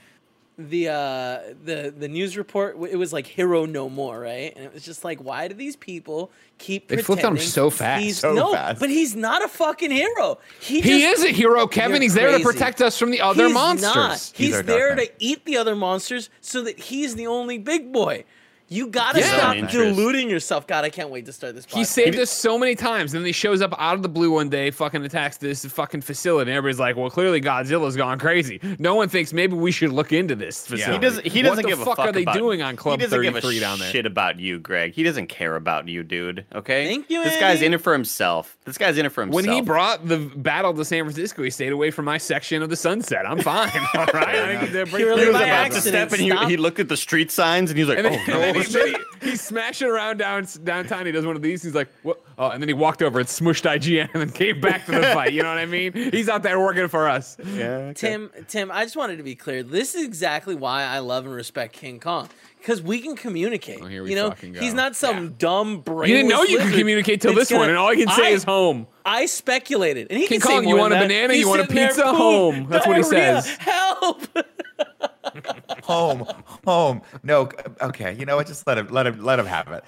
the news report, it was like Hero No More, right? And it was just like, why do these people keep They flipped on him so fast. But he's not a fucking hero. He is a hero, Kevin. He's there to protect us from the other monsters. He's there to eat the other monsters so that he's the only big boy. You gotta stop deluding yourself. God, I can't wait to start this podcast. He saved us so many times, and then he shows up out of the blue one day, fucking attacks this fucking facility, and everybody's like, well, clearly Godzilla's gone crazy. No one thinks maybe we should look into this facility. Yeah. He doesn't give a fuck. What the fuck are they doing on Club 33 down there? He doesn't give a shit about you, Greg. He doesn't care about you, dude. Okay? Thank you, Eddie. This guy's in it for himself. When he brought the battle to San Francisco, he stayed away from my section of the sunset. I'm fine. All right? He was about to step, and he looked at the street signs, and he was like, oh, no. He's smashing around downtown. He does one of these. He's like, what? Oh, and then he walked over and smushed IGN and then came back to the fight. You know what I mean? He's out there working for us. Yeah. Okay. Tim, I just wanted to be clear. This is exactly why I love and respect King Kong. Because we can communicate. Oh, he's not some dumb brain. You didn't know you could communicate till this one, and all he can say is home. I speculated. And he King can Kong, say you want a banana? You want a pizza? Home. That's what he says. Help! home. No, okay. You know what? Just let him have it.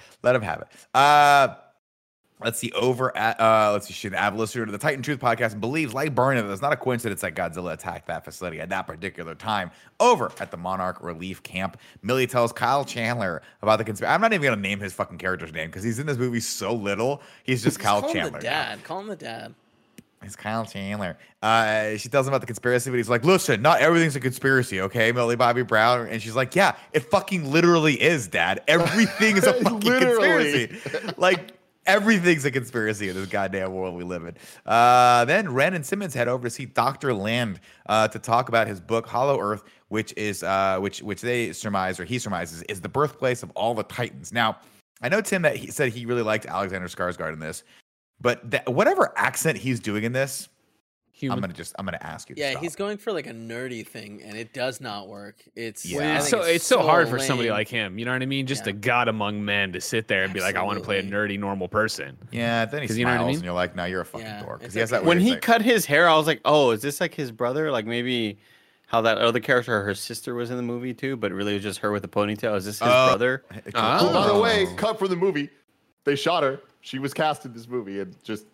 Let's see. Over at shoot, Avalister to the Titan Truth Podcast believes, like Burnham, that it's not a coincidence that Godzilla attacked that facility at that particular time. Over at the Monarch Relief Camp, Millie tells Kyle Chandler about the conspiracy. I'm not even gonna name his fucking character's name because he's in this movie so little. He's just Kyle Chandler. Call him the dad. It's Kyle Chandler. She tells him about the conspiracy, but he's like, listen, not everything's a conspiracy, okay, Millie Bobby Brown? And she's like, yeah, it fucking literally is, Dad. Everything is a fucking conspiracy. Like, everything's a conspiracy in this goddamn world we live in. Then Ren and Simmons head over to see Dr. Land to talk about his book, Hollow Earth, which is which they surmise, or he surmises, is the birthplace of all the Titans. Now, I know, Tim, that he said he really liked Alexander Skarsgård in this. But whatever accent he's doing in this, I'm gonna ask you. Yeah, he's going for like a nerdy thing, and it does not work. It's so hard for somebody like him. You know what I mean? Just a god among men to sit there and be like, I want to play a nerdy normal person. Yeah, then he smiles, you know what I mean? And you're like, no, you're a fucking dork. Because he has that. When he cut his hair, I was like, oh, is this like his brother? Like maybe how that other character, her sister, was in the movie too, but really it was just her with a ponytail. Is this his brother? By the way, cut from the movie. They shot her. She was cast in this movie and just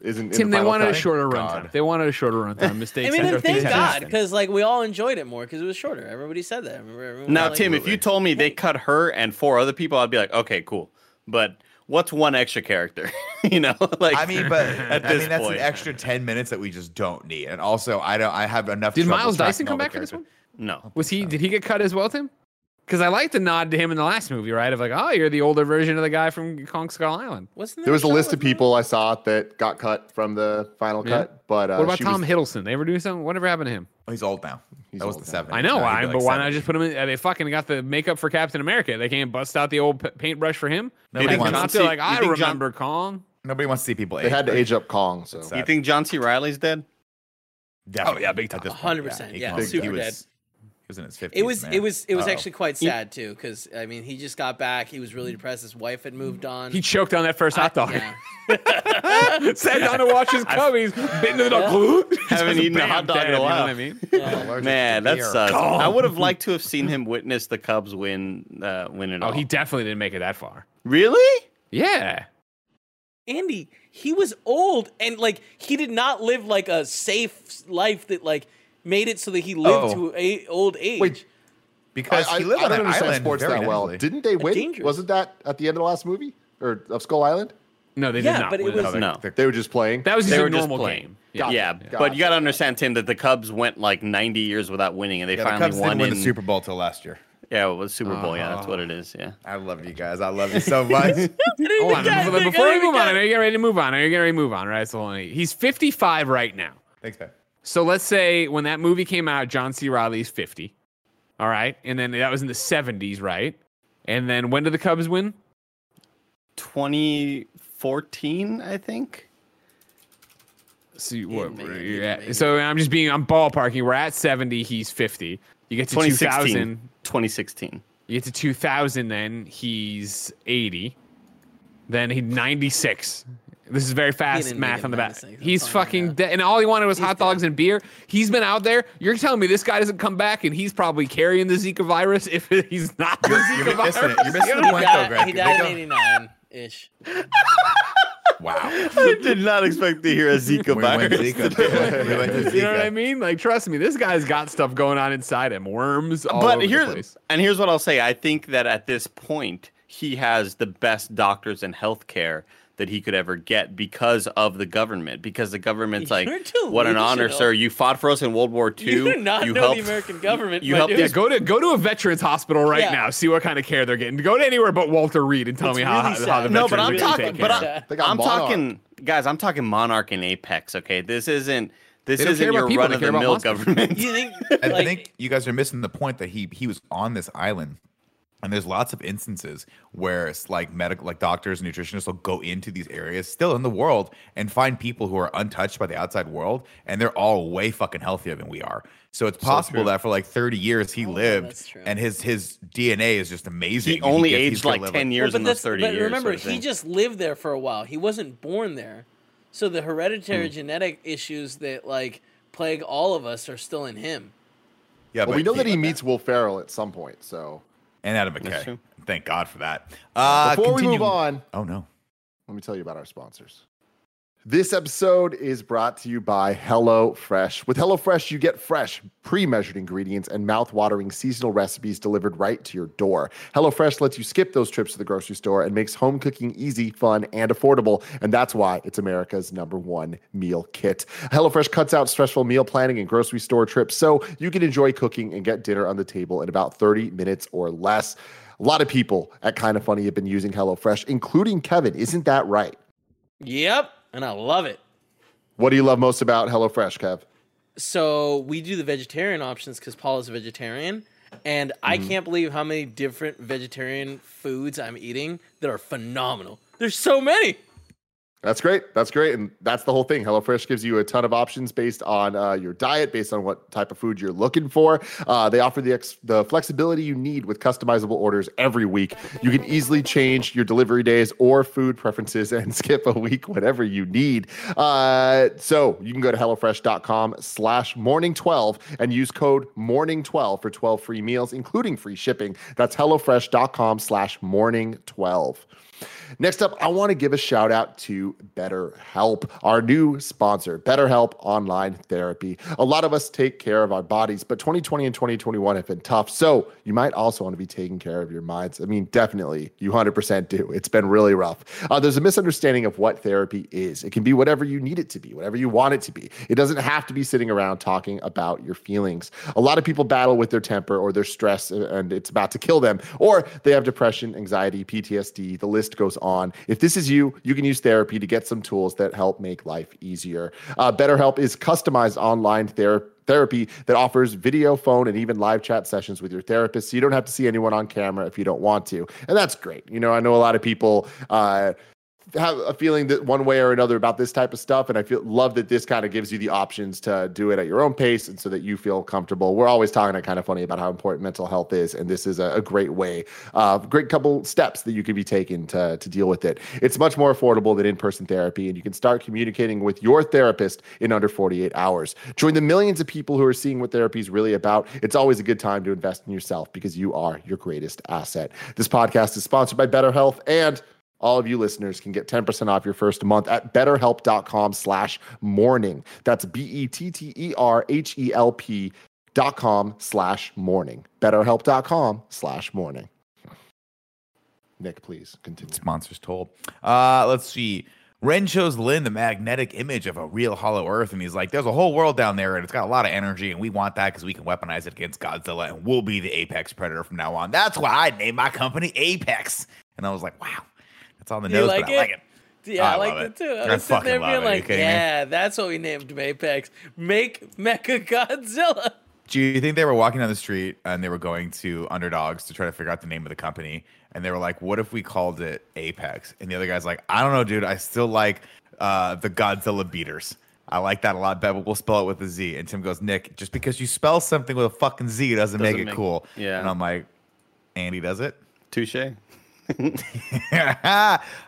isn't. Tim, they wanted a shorter runtime. Mistakes. I mean, thank God, because like we all enjoyed it more because it was shorter. Everybody said that. Now, Tim, if you told me they cut her and 4 other people, I'd be like, okay, cool. But what's one extra character? You know, like I mean, but that's an extra 10 minutes that we just don't need. And also, I have enough. Did Miles Dyson come back for this one? No. Did he get cut as well, Tim? Because I like the nod to him in the last movie, right? Of like, oh, you're the older version of the guy from Kong Skull Island. There was a list of people I saw that got cut from the final cut. But what about Tom Hiddleston? They ever do something? Whatever happened to him? Oh, he's old now. That was the 70s. I know, but why not just put him in? They fucking got the makeup for Captain America. They can't bust out the old paintbrush for him. I remember Kong. Nobody wants to see people age. They had to age up Kong. So you think John C. Reilly's dead? Definitely. Oh yeah, big time. 100%. Yeah, super dead. In his 50s, it was actually quite sad too, because I mean he just got back. He was really depressed. His wife had moved on. He choked on that first hot dog. Sat down to watch his cubbies. Bit into the dog. Haven't eaten a hot dog in a while. You know what I mean? Man, that sucks. I would have liked to have seen him witness the Cubs win it all. Oh, he definitely didn't make it that far. Really? Yeah. Andy, he was old, and like he did not live like a safe life that like made it so that he lived to old age. Wait, because he lived on an island sports that well. Didn't they win? Dangerous. Wasn't that at the end of the last movie or of Skull Island? No, they did not. But win. They were just playing. That was just a normal game. Gotcha. But you got to understand, Tim, that the Cubs went like 90 years without winning, and they finally the Cubs didn't win the Super Bowl till last year. Yeah, it was Super Bowl. Yeah, that's what it is. Yeah, I love you guys. I love you so much. Hold on, before we move on, are you getting ready to move on? Right, so he's 55 right now. Thanks, man. So let's say when that movie came out, John C. Reilly's 50, all right? And then that was in the 70s, right? And then when did the Cubs win? 2014, I think. See what we're at. So I'm ballparking. We're at 70. He's 50. You get to 2016. You get to 2000, then he's 80. Then he's 96. This is very fast math on the back. He's fucking dead. And all he wanted was hot dogs and beer. He's been out there. You're telling me this guy doesn't come back and he's probably carrying the Zika virus if he's not the Zika virus? You're missing the point, though, Greg. He died in 89-ish. Wow. I did not expect to hear a Zika virus. Zika. You know what I mean? Like, trust me, this guy's got stuff going on inside him. Worms all over the place. And here's what I'll say. I think that at this point, he has the best doctors in healthcare that he could ever get because of the government. Because the government's like, what an honor, sir. You fought for us in World War II. You do not know helped, the American government. You helped. Yeah, go to a veterans hospital right now. See what kind of care they're getting. Go to anywhere but Walter Reed and tell me how the veterans I'm talking, guys, I'm talking Monarch and Apex, okay? This isn't your run-of-the-mill government. I think you guys are missing the point that he was on this island. And there's lots of instances where it's like medical, like doctors and nutritionists will go into these areas still in the world and find people who are untouched by the outside world. And they're all way fucking healthier than we are. So it's possible that for like 30 years he lived and his DNA is just amazing. He only aged like 10 years in those 30 years. But remember, he just lived there for a while. He wasn't born there. So the hereditary genetic issues that like plague all of us are still in him. Yeah, but we know that he meets Will Ferrell at some point, so... And Adam McKay. Thank God for that. Before we move on. Oh, no. Let me tell you about our sponsors. This episode is brought to you by HelloFresh. With HelloFresh, you get fresh, pre-measured ingredients and mouth-watering seasonal recipes delivered right to your door. HelloFresh lets you skip those trips to the grocery store and makes home cooking easy, fun, and affordable. And that's why it's America's #1 meal kit. HelloFresh cuts out stressful meal planning and grocery store trips so you can enjoy cooking and get dinner on the table in about 30 minutes or less. A lot of people at Kind of Funny have been using HelloFresh, including Kevin. Isn't that right? Yep. And I love it. What do you love most about HelloFresh, Kev? So we do the vegetarian options because Paul is a vegetarian. And I can't believe how many different vegetarian foods I'm eating that are phenomenal. There's so many. That's great. That's great. And that's the whole thing. HelloFresh gives you a ton of options based on your diet, based on what type of food you're looking for. They offer the flexibility you need with customizable orders every week. You can easily change your delivery days or food preferences and skip a week, whatever you need. So you can go to HelloFresh.com/morning12 and use code morning12 for 12 free meals, including free shipping. That's HelloFresh.com/morning12. Next up, I want to give a shout out to BetterHelp, our new sponsor, BetterHelp Online Therapy. A lot of us take care of our bodies, but 2020 and 2021 have been tough. So you might also want to be taking care of your minds. I mean, definitely, you 100% do. It's been really rough. There's a misunderstanding of what therapy is. It can be whatever you need it to be, whatever you want it to be. It doesn't have to be sitting around talking about your feelings. A lot of people battle with their temper or their stress, and it's about to kill them. Or they have depression, anxiety, PTSD, the list goes on. If this is you, you can use therapy to get some tools that help make life easier. BetterHelp is customized online therapy that offers video, phone, and even live chat sessions with your therapist, so you don't have to see anyone on camera if you don't want to. And that's great. You know, I know a lot of people have a feeling that one way or another about this type of stuff, and I love that this kind of gives you the options to do it at your own pace and so that you feel comfortable. We're always talking at Kind of Funny about how important mental health is, and this is a great way, great couple steps that you could be taking to deal with it. It's much more affordable than in-person therapy, and you can start communicating with your therapist in under 48 hours. Join the millions of people who are seeing what therapy is really about. It's always a good time to invest in yourself because you are your greatest asset. This podcast is sponsored by BetterHelp, and all of you listeners can get 10% off your first month at betterhelp.com/morning. That's BetterHelp.com/morning. BetterHelp.com/morning. Nick, please continue. Sponsors told. Let's see. Ren shows Lynn the magnetic image of a real Hollow Earth, and he's like, there's a whole world down there, and it's got a lot of energy, and we want that because we can weaponize it against Godzilla, and we'll be the apex predator from now on. That's why I named my company Apex. And I was like, wow. It's on the nose, like but I like it. Yeah, I liked it too. I was sitting there being like, yeah, that's what we named him, Apex. Make Mechagodzilla. Do you think they were walking down the street and they were going to Underdogs to try to figure out the name of the company? And they were like, what if we called it Apex? And the other guy's like, I don't know, dude. I still like the Godzilla beaters. I like that a lot better, but we'll spell it with a Z. And Tim goes, Nick, just because you spell something with a fucking Z doesn't make it cool. Yeah. And I'm like, Andy does it. Touche.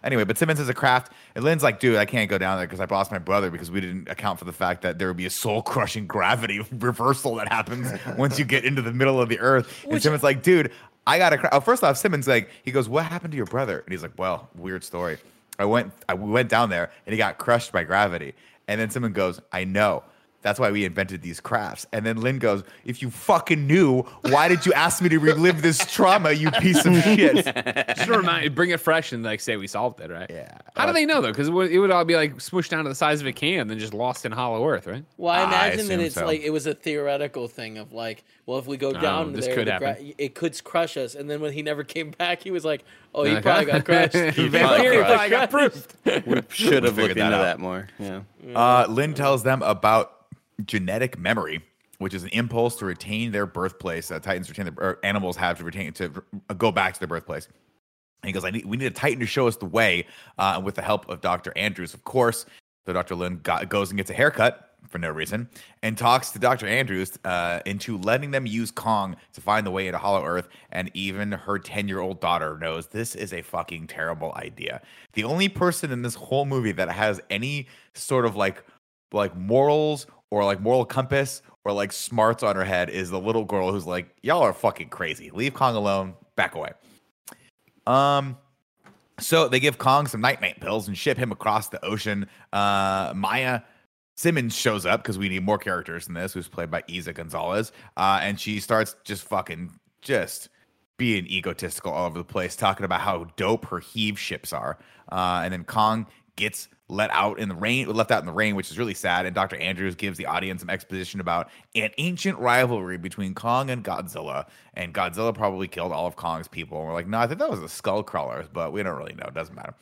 Anyway, but Simmons is a craft. And Lynn's like, dude, I can't go down there because I lost my brother because we didn't account for the fact that there would be a soul-crushing gravity reversal that happens once you get into the middle of the earth. And Simmons like, dude, I got to cry. Oh, first off, Simmons like, he goes, what happened to your brother? And he's like, well, weird story. I went down there and he got crushed by gravity. And then Simmons goes, I know. That's why we invented these crafts. And then Lynn goes, if you fucking knew, why did you ask me to relive this trauma, you piece of shit? Just remind, bring it fresh and like say we solved it, right? Yeah. How do they know, though? Because it would all be like smooshed down to the size of a can and just lost in Hollow Earth, right? Well, I imagine that it's like it was a theoretical thing of like, well, if we go down there, it could crush us. And then when he never came back, he was like, oh, he probably got crushed. He probably got proofed. We should have looked into that more. Yeah. Lynn tells them about genetic memory, which is an impulse to retain their birthplace that Titans retain or animals have to retain to go back to their birthplace. And he goes, we need a Titan to show us the way, with the help of Dr. Andrews, of course. So Dr. Lynn goes and gets a haircut for no reason and talks to Dr. Andrews into letting them use Kong to find the way into Hollow Earth. And even her 10-year-old daughter knows this is a fucking terrible idea. The only person in this whole movie that has any sort of like morals or like moral compass or like smarts on her head is the little girl who's like, y'all are fucking crazy. Leave Kong alone. Back away. So they give Kong some night pills and ship him across the ocean. Maya Simmons shows up because we need more characters in this, who's played by Isa Gonzalez. And she starts just being egotistical all over the place, talking about how dope her heave ships are. And then Kong gets left out in the rain, which is really sad. And Dr. Andrews gives the audience some exposition about an ancient rivalry between Kong and Godzilla probably killed all of Kong's people. And we're like, no, I think that was the Skull Crawlers, but we don't really know. It doesn't matter.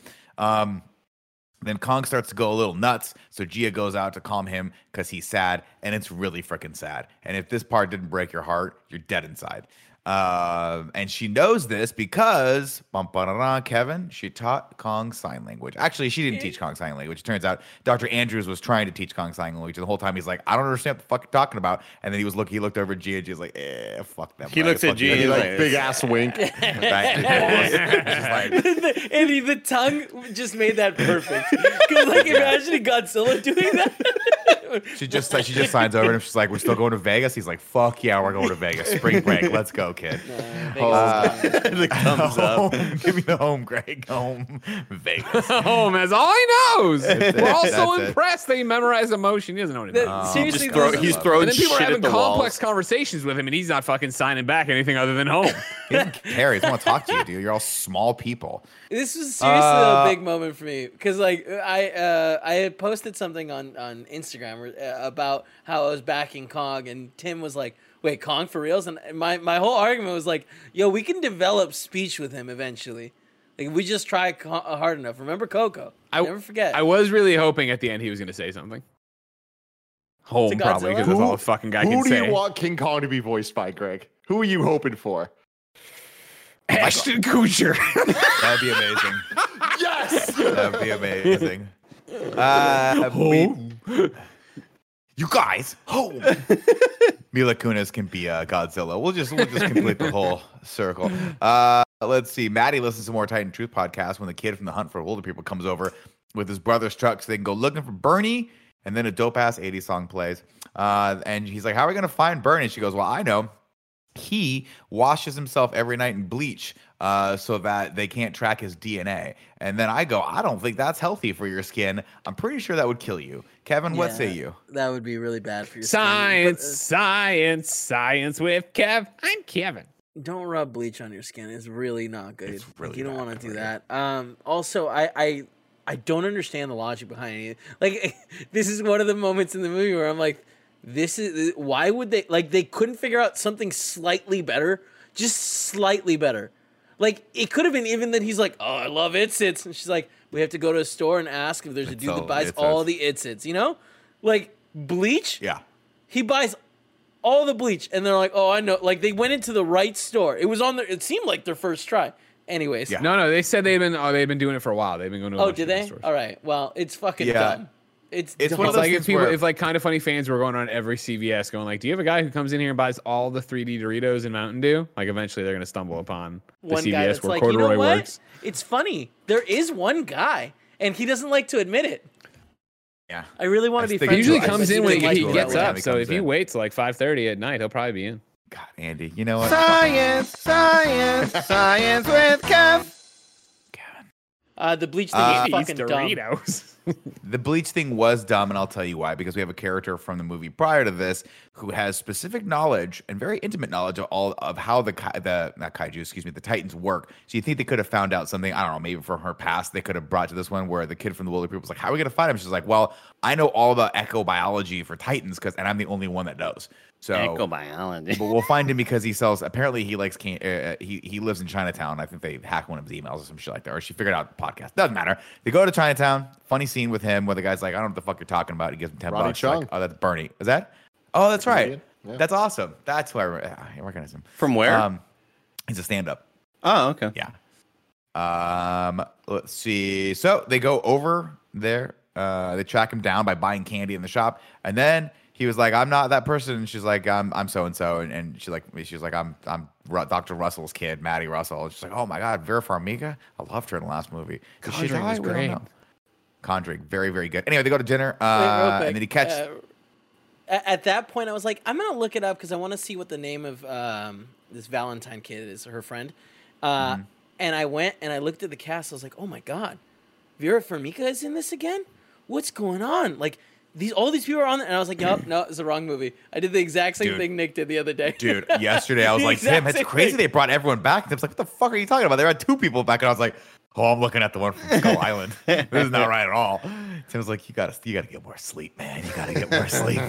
Then Kong starts to go a little nuts, so Gia goes out to calm him because he's sad, and it's really freaking sad. And if this part didn't break your heart, you're dead inside. And she knows this because Kevin, she taught Kong sign language. Actually, she didn't teach Kong sign language. It turns out Dr. Andrews was trying to teach Kong sign language, and the whole time he's like, I don't understand what the fuck you're talking about. And then he looked over at G, and G's like, fuck that. He looks at G, he's like, big ass wink. Right? The tongue just made that perfect. Because like imagining Godzilla doing that. she just signs over, and she's like, we're still going to Vegas. He's like, fuck yeah, we're going to Vegas. Spring break. Let's go. Kid. The thumbs up. Give me the home, Greg. Home. Vegas. Home, as all he knows. We're all so impressed that he memorized emotion. He doesn't know what it means. Seriously, he's throwing shit at the walls. And then people are having complex conversations with him, and he's not fucking signing back anything other than home. He doesn't care. He doesn't want to talk to you, dude. You're all small people. This was seriously a big moment for me, because like I had posted something on Instagram about how I was backing Kong, and Tim was like, wait, Kong for reals? And my whole argument was like, yo, we can develop speech with him eventually. Like, we just try hard enough. Remember Coco. Never forget. I was really hoping at the end he was going to say something. Home, probably, because that's all a fucking guy can say. Who do you want King Kong to be voiced by, Greg? Who are you hoping for? Ashton Kutcher. That'd be amazing. Yes! That'd be amazing. You guys, home. Mila Kunis can be Godzilla. We'll just complete the whole circle. Let's see. Maddie listens to more Titan Truth podcast when the kid from the Hunt for Wilder People comes over with his brother's truck so they can go looking for Bernie. And then a dope ass 80s song plays. And he's like, how are we gonna find Bernie? She goes, well, I know. He washes himself every night in bleach so that they can't track his DNA. And then I go, I don't think that's healthy for your skin. I'm pretty sure that would kill you. Kevin, what say you? That would be really bad for your skin. Science with Kev. I'm Kevin. Don't rub bleach on your skin. It's really not good. It's really you don't want to do that. Also, I don't understand the logic behind it. Like, this is one of the moments in the movie where I'm like, this is why would they they couldn't figure out something slightly better, just slightly better. Like, it could have been even that he's like, oh, I love Itsits, and she's like, we have to go to a store and ask if there's a dude that buys all the Itsits, you know, like bleach. Yeah, he buys all the bleach, and they're like, oh, I know. Like, they went into the right store. It was on their. It seemed like their first try. Anyways, yeah. No, they said they've been doing it for a while. They've been going to. Oh, did they? Stores. All right. Well, it's fucking done. It's one of those like if people, if like Kind of Funny fans were going on every CVS going like, do you have a guy who comes in here and buys all the 3D Doritos and Mountain Dew? Like eventually they're going to stumble upon the one CVS guy that's where like, Corduroy works. It's funny. There is one guy and he doesn't like to admit it. Yeah. I really want to be friends. He usually comes in when he gets up. So if he waits like 5:30 at night, he'll probably be in. God, Andy, you know what? Science, science, science with Kev. The bleach thing is fucking Doritos. Dumb. The bleach thing was dumb, and I'll tell you why. Because we have a character from the movie prior to this who has specific knowledge and very intimate knowledge of all of how the Titans work. So you think they could have found out something? I don't know, maybe from her past they could have brought to this one where the kid from the Wilder Group was like, "How are we gonna find him?" She's like, "Well, I know all the echobiology for Titans and I'm the only one that knows." So echobiology. But we'll find him because he sells. Apparently, he likes. He lives in Chinatown. I think they hack one of his emails or some shit like that. Or she figured out the podcast. Doesn't matter. They go to Chinatown. Funny scene with him where the guy's like, "I don't know what the fuck you're talking about." He gives him $10. Like, oh, that's Bernie. Is that? Oh, that's right. Yeah. That's awesome. That's why I recognize him. From where? He's a stand-up. Oh, okay. Yeah. Let's see. So they go over there. They track him down by buying candy in the shop, and then. He was like, I'm not that person. And she's like, I'm so-and-so. And she's like, I'm Dr. Russell's kid, Maddie Russell. And she's like, oh, my God, Vera Farmiga. I loved her in the last movie. Conjuring was great. Conjuring, very, very good. Anyway, they go to dinner. And then he catches. At that point, I was like, I'm going to look it up because I want to see what the name of this Valentine kid is, her friend. And I went and I looked at the cast. I was like, oh, my God, Vera Farmiga is in this again? What's going on? Like, all these people are on there, and I was like, nope, no, it's the wrong movie. I did the exact same thing Nick did the other day. Dude, yesterday I was like, Tim, it's crazy they brought everyone back. And I was like, what the fuck are you talking about? They had two people back, and I was like, oh, I'm looking at the one from Skull Island. This is not right at all. Tim was like, you gotta get more sleep, man. You gotta get more sleep.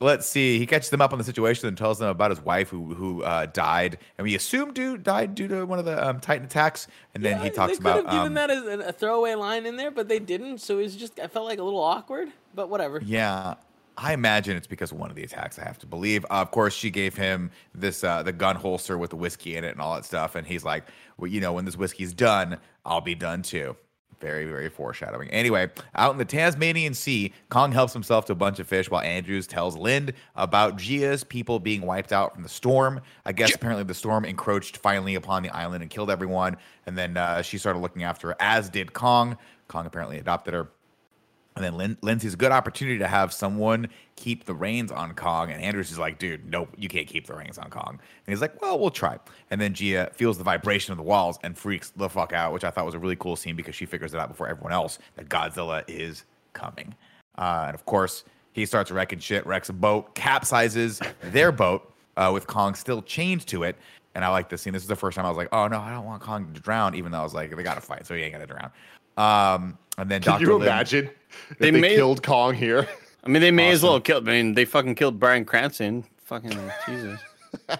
Let's see. He catches them up on the situation and tells them about his wife who died, and we assume died due to one of the Titan attacks. And then he talks about. They could have given that as a throwaway line in there, but they didn't. So it was just. I felt like a little awkward, but whatever. Yeah, I imagine it's because of one of the attacks. I have to believe. Of course, she gave him this the gun holster with the whiskey in it and all that stuff, and he's like, well, you know, when this whiskey's done, I'll be done too. Very, very foreshadowing. Anyway, out in the Tasmanian Sea, Kong helps himself to a bunch of fish while Andrews tells Lind about Gia's people being wiped out from the storm. I guess apparently the storm encroached finally upon the island and killed everyone. And then she started looking after her, as did Kong. Kong apparently adopted her. And then Lind sees a good opportunity to have someone keep the reins on Kong. And Andrews is like, dude, nope, you can't keep the reins on Kong. And he's like, well, we'll try. And then Gia feels the vibration of the walls and freaks the fuck out, which I thought was a really cool scene because she figures it out before everyone else that Godzilla is coming. And, of course, he starts wrecking shit, wrecks a boat, capsizes their boat with Kong still chained to it. And I like this scene. This is the first time I was like, oh, no, I don't want Kong to drown, even though I was like, they got to fight, so he ain't going to drown. And then Dr. Can you imagine if they killed Kong here? I mean, they may as well kill. I mean, they fucking killed Bryan Cranston. Fucking Jesus. A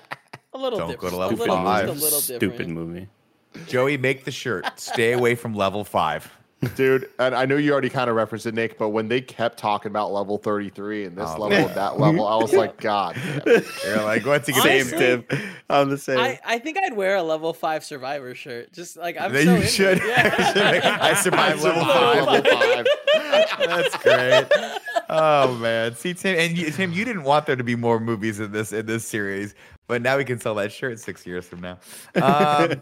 little don't different. Go to level five. Stupid movie. Joey, make the shirt. Stay away from level 5. Dude, and I know you already kind of referenced it, Nick, but when they kept talking about level 33 and this level and that level, I was like, God. You're like, what's he going to do? I'm the same. I think I'd wear a level 5 Survivor shirt. Just like, I'm then so you should. Yeah. I survived level 5. That's great. Oh, man. See, Tim, you didn't want there to be more movies in this series, but now we can sell that shirt 6 years from now.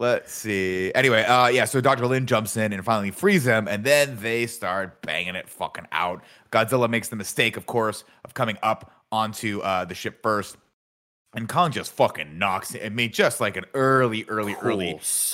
Let's see. Anyway, so Dr. Lin jumps in and finally frees him, and then they start banging it fucking out. Godzilla makes the mistake, of course, of coming up onto the ship first, and Kong just fucking knocks it. I mean, just like an early,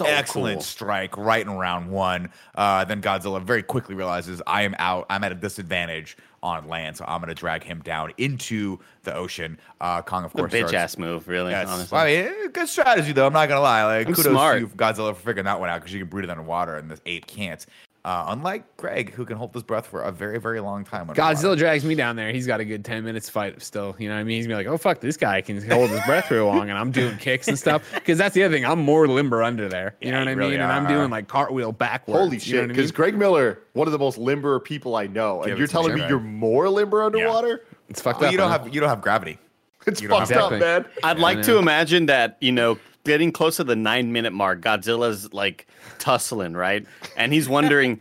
excellent strike right in round 1. Then Godzilla very quickly realizes, I am out. I'm at a disadvantage on land, so I'm going to drag him down into the ocean. Kong, of course, bitch-ass move, really, honestly. I mean, good strategy, though. I'm not going to lie. Like, kudos to you, Godzilla, for figuring that one out, because you can breathe it underwater, and this ape can't. Unlike Greg, who can hold his breath for a very, very long time. Godzilla drags me down there. He's got a good 10 minutes fight still. You know what I mean? He's gonna be like, oh, fuck, this guy can hold his breath real long, and I'm doing kicks and stuff. Because that's the other thing. I'm more limber under there. You know what I mean? Really and I'm doing, like, cartwheel backwards. Holy shit, because Greg Miller, one of the most limber people I know, and you're telling me you're more limber underwater? Yeah. It's fucked up. You don't have gravity. It's fucked up, man. I'd like to imagine that, you know, getting close to the 9-minute mark, Godzilla's like tussling, right? And he's wondering,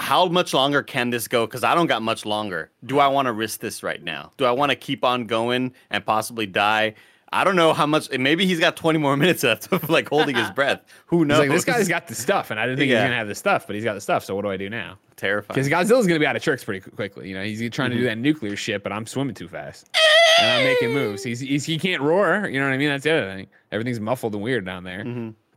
how much longer can this go? Because I don't got much longer. Do I want to risk this right now? Do I want to keep on going and possibly die? I don't know how much. Maybe he's got 20 more minutes left of like holding his breath. Who knows? Like, this guy's got the stuff, and I didn't think he was gonna have the stuff, but he's got the stuff. So what do I do now? Terrifying. Because Godzilla's gonna be out of tricks pretty quickly. You know, he's trying to do that nuclear shit, but I'm swimming too fast and I'm making moves. He can't roar. You know what I mean? That's the other thing. Everything's muffled and weird down there.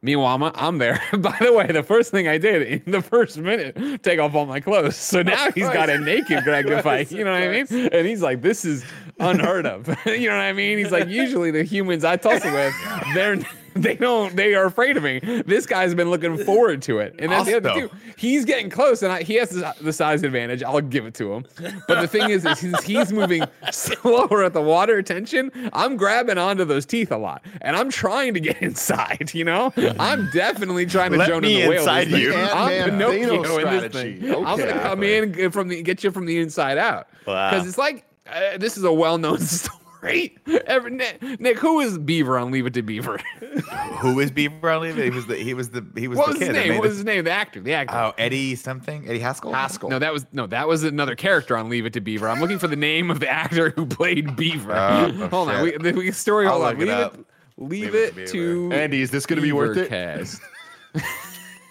Meanwhile, I'm there. By the way, the first thing I did in the first minute, take off all my clothes. So now he's got a naked Greg fight. You know what I mean? And he's like, this is unheard of. You know what I mean? He's like, usually the humans I tussle with, they are afraid of me. This guy's been looking forward to it. And that's the other thing. He's getting close, and he has the size advantage. I'll give it to him. But the thing is he's moving slower at the water tension. I'm grabbing onto those teeth a lot, and I'm trying to get inside, you know? I'm definitely trying to Jonah the whale. I'm Pinocchio in this thing. Okay. I'm going to come in get you from the inside out. Wow. Because it's like, this is a well-known story. Right? Nick, who is Beaver on Leave It to Beaver? Who is Beaver on Leave It? He was what the was kid. His name? What was his name? The actor. Oh, Eddie something. Eddie Haskell. No, that was another character on Leave It to Beaver. I'm looking for the name of the actor who played Beaver. Hold on. Hold on. Leave it to Andy, is this going to be worth it?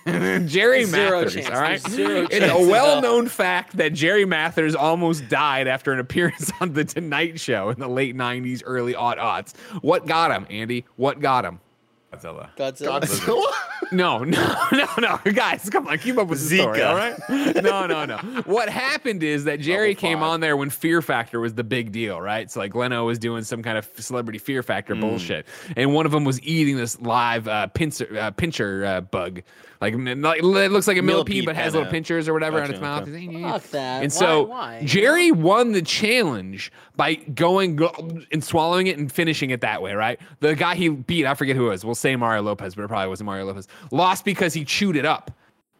Jerry Mathers, all right? It's a well-known fact that Jerry Mathers almost died after an appearance on The Tonight Show in the late 90s, early aughts. What got him, Andy? What got him? Godzilla. No. Guys, come on. Keep up with the story, all right? No. What happened is that Jerry came on there when Fear Factor was the big deal, right? So, like, Leno was doing some kind of celebrity Fear Factor bullshit. And one of them was eating this live pincher bug. Like, it looks like a millipede, but has little pinchers or whatever on its mouth. Fuck that. And so why? Jerry won the challenge by going and swallowing it and finishing it that way, right? The guy he beat, I forget who it was. We'll say Mario Lopez, but it probably wasn't Mario Lopez. Lost because he chewed it up.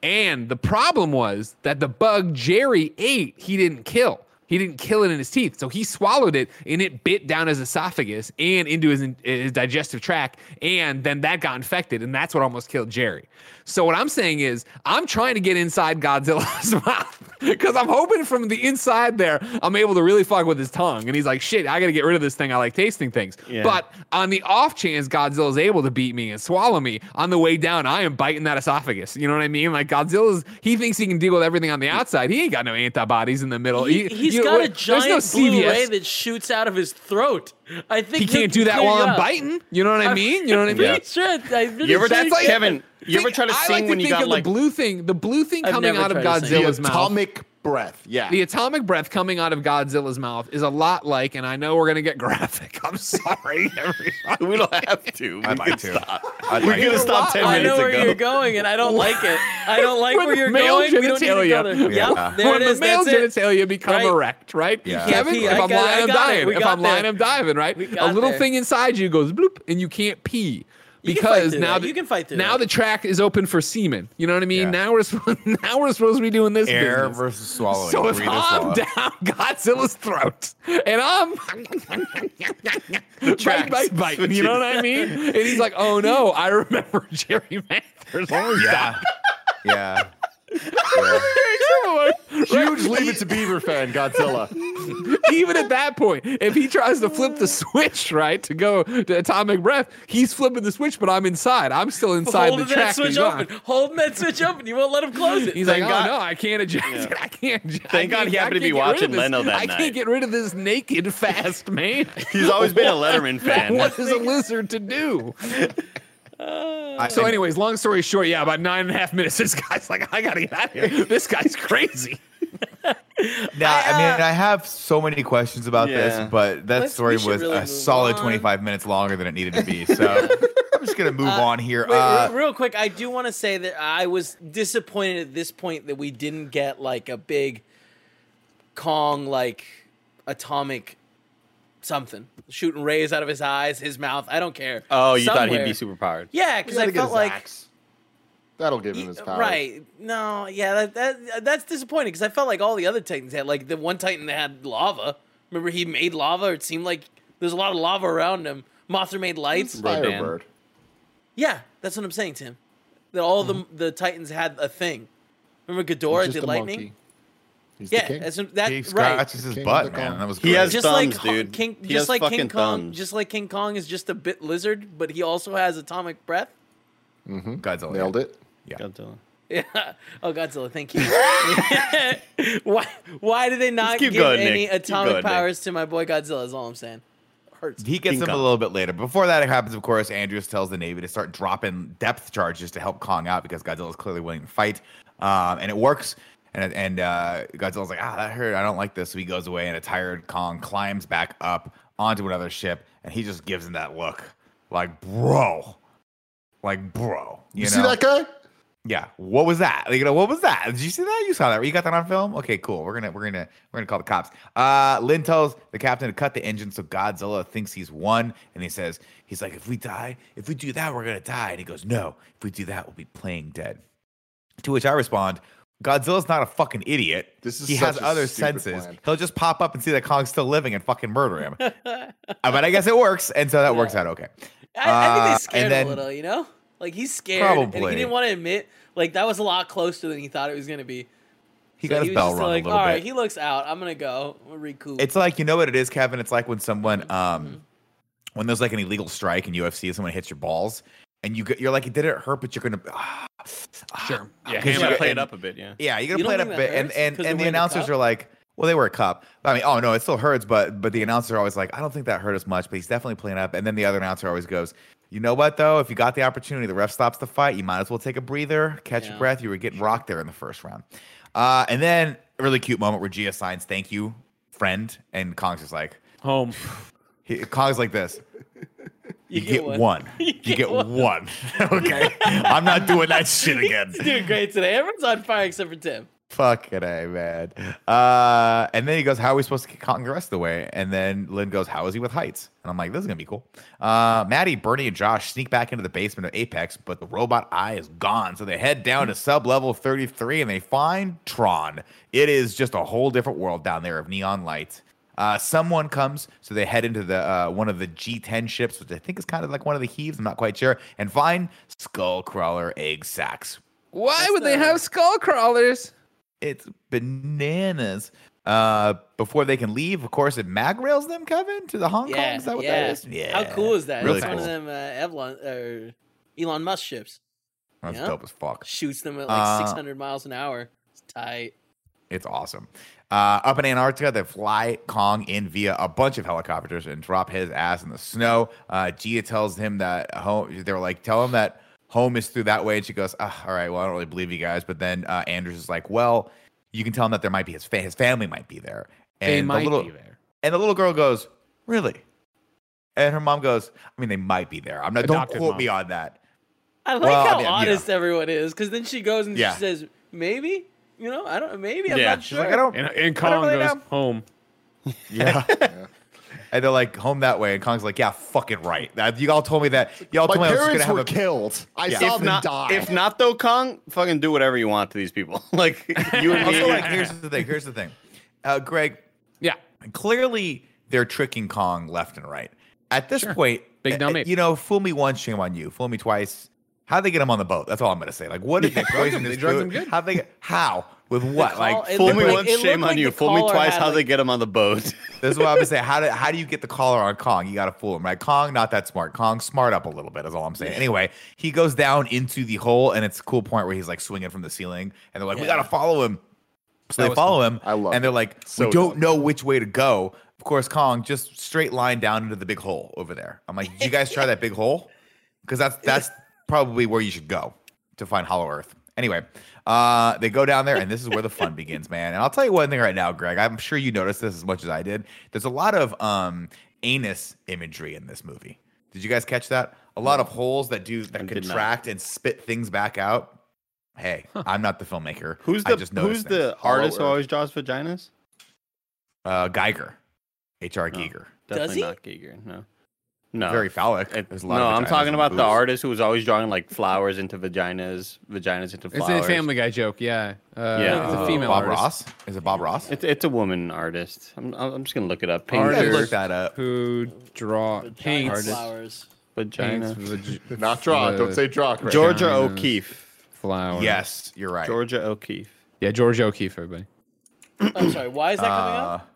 And the problem was that the bug Jerry ate, he didn't kill. He didn't kill it in his teeth. So he swallowed it, and it bit down his esophagus and into his digestive tract, and then that got infected, and that's what almost killed Jerry. So what I'm saying is I'm trying to get inside Godzilla's mouth because I'm hoping from the inside there I'm able to really fuck with his tongue. And he's like, shit, I got to get rid of this thing. I like tasting things. Yeah. But on the off chance Godzilla's able to beat me and swallow me, on the way down, I am biting that esophagus. You know what I mean? Like Godzilla's, he thinks he can deal with everything on the outside. He ain't got no antibodies in the middle. He's got a giant blue ray that shoots out of his throat. I think he can't do that while I'm biting. You know what I mean? You know what I mean? Yeah. Sure. You ever that's like Kevin? You ever try to sing when you got like the blue thing coming out of Godzilla's mouth? Atomic breath. Yeah. The atomic breath coming out of Godzilla's mouth is a lot like, and I know we're gonna get graphic. I'm sorry. We don't have to. We might stop. We're gonna stop 10 minutes ago. I know where you're going, and I don't like it. I don't like where you're going. We don't need to go there. Yeah. When the male genitalia become erect, right? Kevin, if I'm lying, I'm dying. If I'm lying, I'm diving. Right? A little thing inside you goes bloop, and you can't pee. Because now the track is open for semen. You know what I mean? Yeah. Now we're supposed to be doing this air business versus swallowing. So if I'm down Godzilla's throat and I'm bite, you know what I mean? And he's like, "Oh no, I remember Jerry Mathers." Oh yeah, yeah. Huge Leave It to Beaver fan, Godzilla. Even at that point, if he tries to flip the switch, right, to go to atomic breath, he's flipping the switch, but I'm inside. I'm still inside the track. Holding that switch open. You won't let him close it. He's like, oh, no, I can't adjust it. I can't adjust. Thank God he happened to be watching Leno that night. I can't get rid of this naked fast man. He's always been a Letterman fan. What is a lizard to do? So anyways, long story short, yeah, about 9.5 minutes, this guy's like, I gotta get out of here. This guy's crazy. Now, I mean, I have so many questions about this, but that story was really a solid 25 minutes longer than it needed to be. So I'm just going to move on here. Wait, real quick, I do want to say that I was disappointed at this point that we didn't get like a big Kong, like atomic something shooting rays out of his eyes, his mouth. I don't care. Oh, you thought he'd be super powered? Yeah, because I felt like axe. That'll give him his power. Right? No, yeah, that's disappointing because I felt like all the other Titans had like the one Titan that had lava. Remember, he made lava. It seemed like there's a lot of lava around him. Mothra made lights. Firebird. Yeah, that's what I'm saying, Tim. That all the Titans had a thing. Remember Ghidorah did lightning? Monkey. He's yeah, that's right. That's his butt, man. That was great. He has just thumbs, like, dude. Just like King Kong is just a bit lizard, but he also has atomic breath. Mm-hmm. Godzilla nailed it. Yeah. Godzilla. Yeah. Oh, Godzilla! Thank you. Why do they not give any atomic powers to my boy Godzilla? Is all I'm saying. Hurts. He gets them a little bit later. Before that, it happens. Of course, Andrews tells the Navy to start dropping depth charges to help Kong out because Godzilla is clearly willing to fight, and it works. And Godzilla's like, ah, that hurt. I don't like this. So he goes away, and a tired Kong climbs back up onto another ship, and he just gives him that look, like, bro, You see that guy? Yeah. What was that? Like, you know, what was that? Did you see that? You saw that? You got that on film? Okay, cool. We're gonna call the cops. Lynn tells the captain to cut the engine so Godzilla thinks he's won, and he says, he's like, if we do that, we're gonna die. And he goes, no, if we do that, we'll be playing dead. To which I respond, Godzilla's not a fucking idiot. He has other senses. Plan. He'll just pop up and see that Kong's still living and fucking murder him. But I guess it works, and so that works out okay. I think they scared him a little, you know? Like, he's scared, probably. And he didn't want to admit, like, that was a lot closer than he thought it was going to be. He got his bell rung a little bit. All right, he looks out. I'm going to go. I'm going to recoup. It's like, you know what it is, Kevin? It's like when someone, when there's, like, an illegal strike in UFC and someone hits your balls, and you're like, it didn't hurt, but you're going to... Sure. Yeah, you gotta play it up a bit. Yeah. Yeah, you gotta play it up a bit, and the announcers are like, well, they were a cup. I mean, oh no, it still hurts, but the announcer always like, I don't think that hurt as much, but he's definitely playing up. And then the other announcer always goes, you know what though? If you got the opportunity, the ref stops the fight, you might as well take a breather, catch your breath. You were getting rocked there in the first round, and then a really cute moment where Gia signs, "Thank you, friend," and Kong's just like, "Home." Kong's like this. You get one. You get one. Okay. I'm not doing that shit again. He's doing great today. Everyone's on fire except for Tim. Fucking A, man. And then he goes, how are we supposed to get Kong the rest of the way? And then Lynn goes, how is he with heights? And I'm like, this is going to be cool. Maddie, Bernie, and Josh sneak back into the basement of Apex, but the robot eye is gone. So they head down to sub-level 33, and they find Tron. It is just a whole different world down there of neon lights. Someone comes, so they head into the one of the G10 ships, which I think is kind of like one of the heaves. I'm not quite sure. And find Skull Crawler egg sacks. Why would they have Skull Crawlers? It's bananas. Before they can leave, of course, it mag rails them, Kevin, to the Hong Kong. Is that what that is? Yeah. How cool is that? Really it's cool. One of them Elon Musk ships. That's dope as fuck. Shoots them at like 600 miles an hour. It's tight. It's awesome. Up in Antarctica, they fly Kong in via a bunch of helicopters and drop his ass in the snow. Gia tells him that home. They're like, tell him that home is through that way. And she goes, all right, well, I don't really believe you guys. But then Andrews is like, well, you can tell him that there might be his family might be there. And they might be there. And the little girl goes, really? And her mom goes, I mean, they might be there. I'm not. Adopted don't quote mom. Me on that. I like how honest everyone is, because then she goes and she says, maybe. You know, I don't. Maybe I'm not sure. Like, I don't. And Kong goes home. Yeah. And they're like home that way, and Kong's like, yeah, fucking right. You all told me that. Y'all told me I was gonna have killed. I saw them die. If not, though, Kong, fucking do whatever you want to these people. Like you and me. Also, like, here's the thing, Greg. Yeah. Clearly, they're tricking Kong left and right. At this point, big dummy. You know, fool me once, shame on you. Fool me twice. How did they get him on the boat? That's all I'm gonna say. Like, what did they poison this food? How? With what? Fool me once, shame on you. Fool me twice. How did they get him on the boat? This is what I'm gonna say. How do you get the collar on Kong? You gotta fool him, right? Kong, not that smart. Kong, smart up a little bit. Is all I'm saying. Anyway, he goes down into the hole, and it's a cool point where he's like swinging from the ceiling, and they're like, we gotta follow him. So they follow him, and they're like, we don't know which way to go. Of course, Kong just straight line down into the big hole over there. I'm like, did you guys try that big hole? Because that's probably where you should go to find Hollow Earth. Anyway, they go down there, and this is where the fun begins, man. And I'll tell you one thing right now, Greg. I'm sure you noticed this as much as I did. There's a lot of anus imagery in this movie. Did you guys catch that? A lot of holes that contract and spit things back out. Hey, I'm not the filmmaker. Who's the artist who always draws vaginas? Geiger, H.R. Geiger. Definitely not Geiger. No, very phallic. I'm talking about the artist who was always drawing like flowers into vaginas, vaginas into flowers. It's a Family Guy joke, It's a female Bob artist. Ross? Is it Bob Ross? It's a woman artist. I'm just gonna look it up. Painter, look that up. Who draw paints flowers? Vagina. Not draw. Don't say draw. Right. Georgia O'Keeffe. Flower. Yes, you're right. Georgia O'Keeffe. Yeah, Georgia O'Keeffe, everybody. I'm sorry, why is that coming up?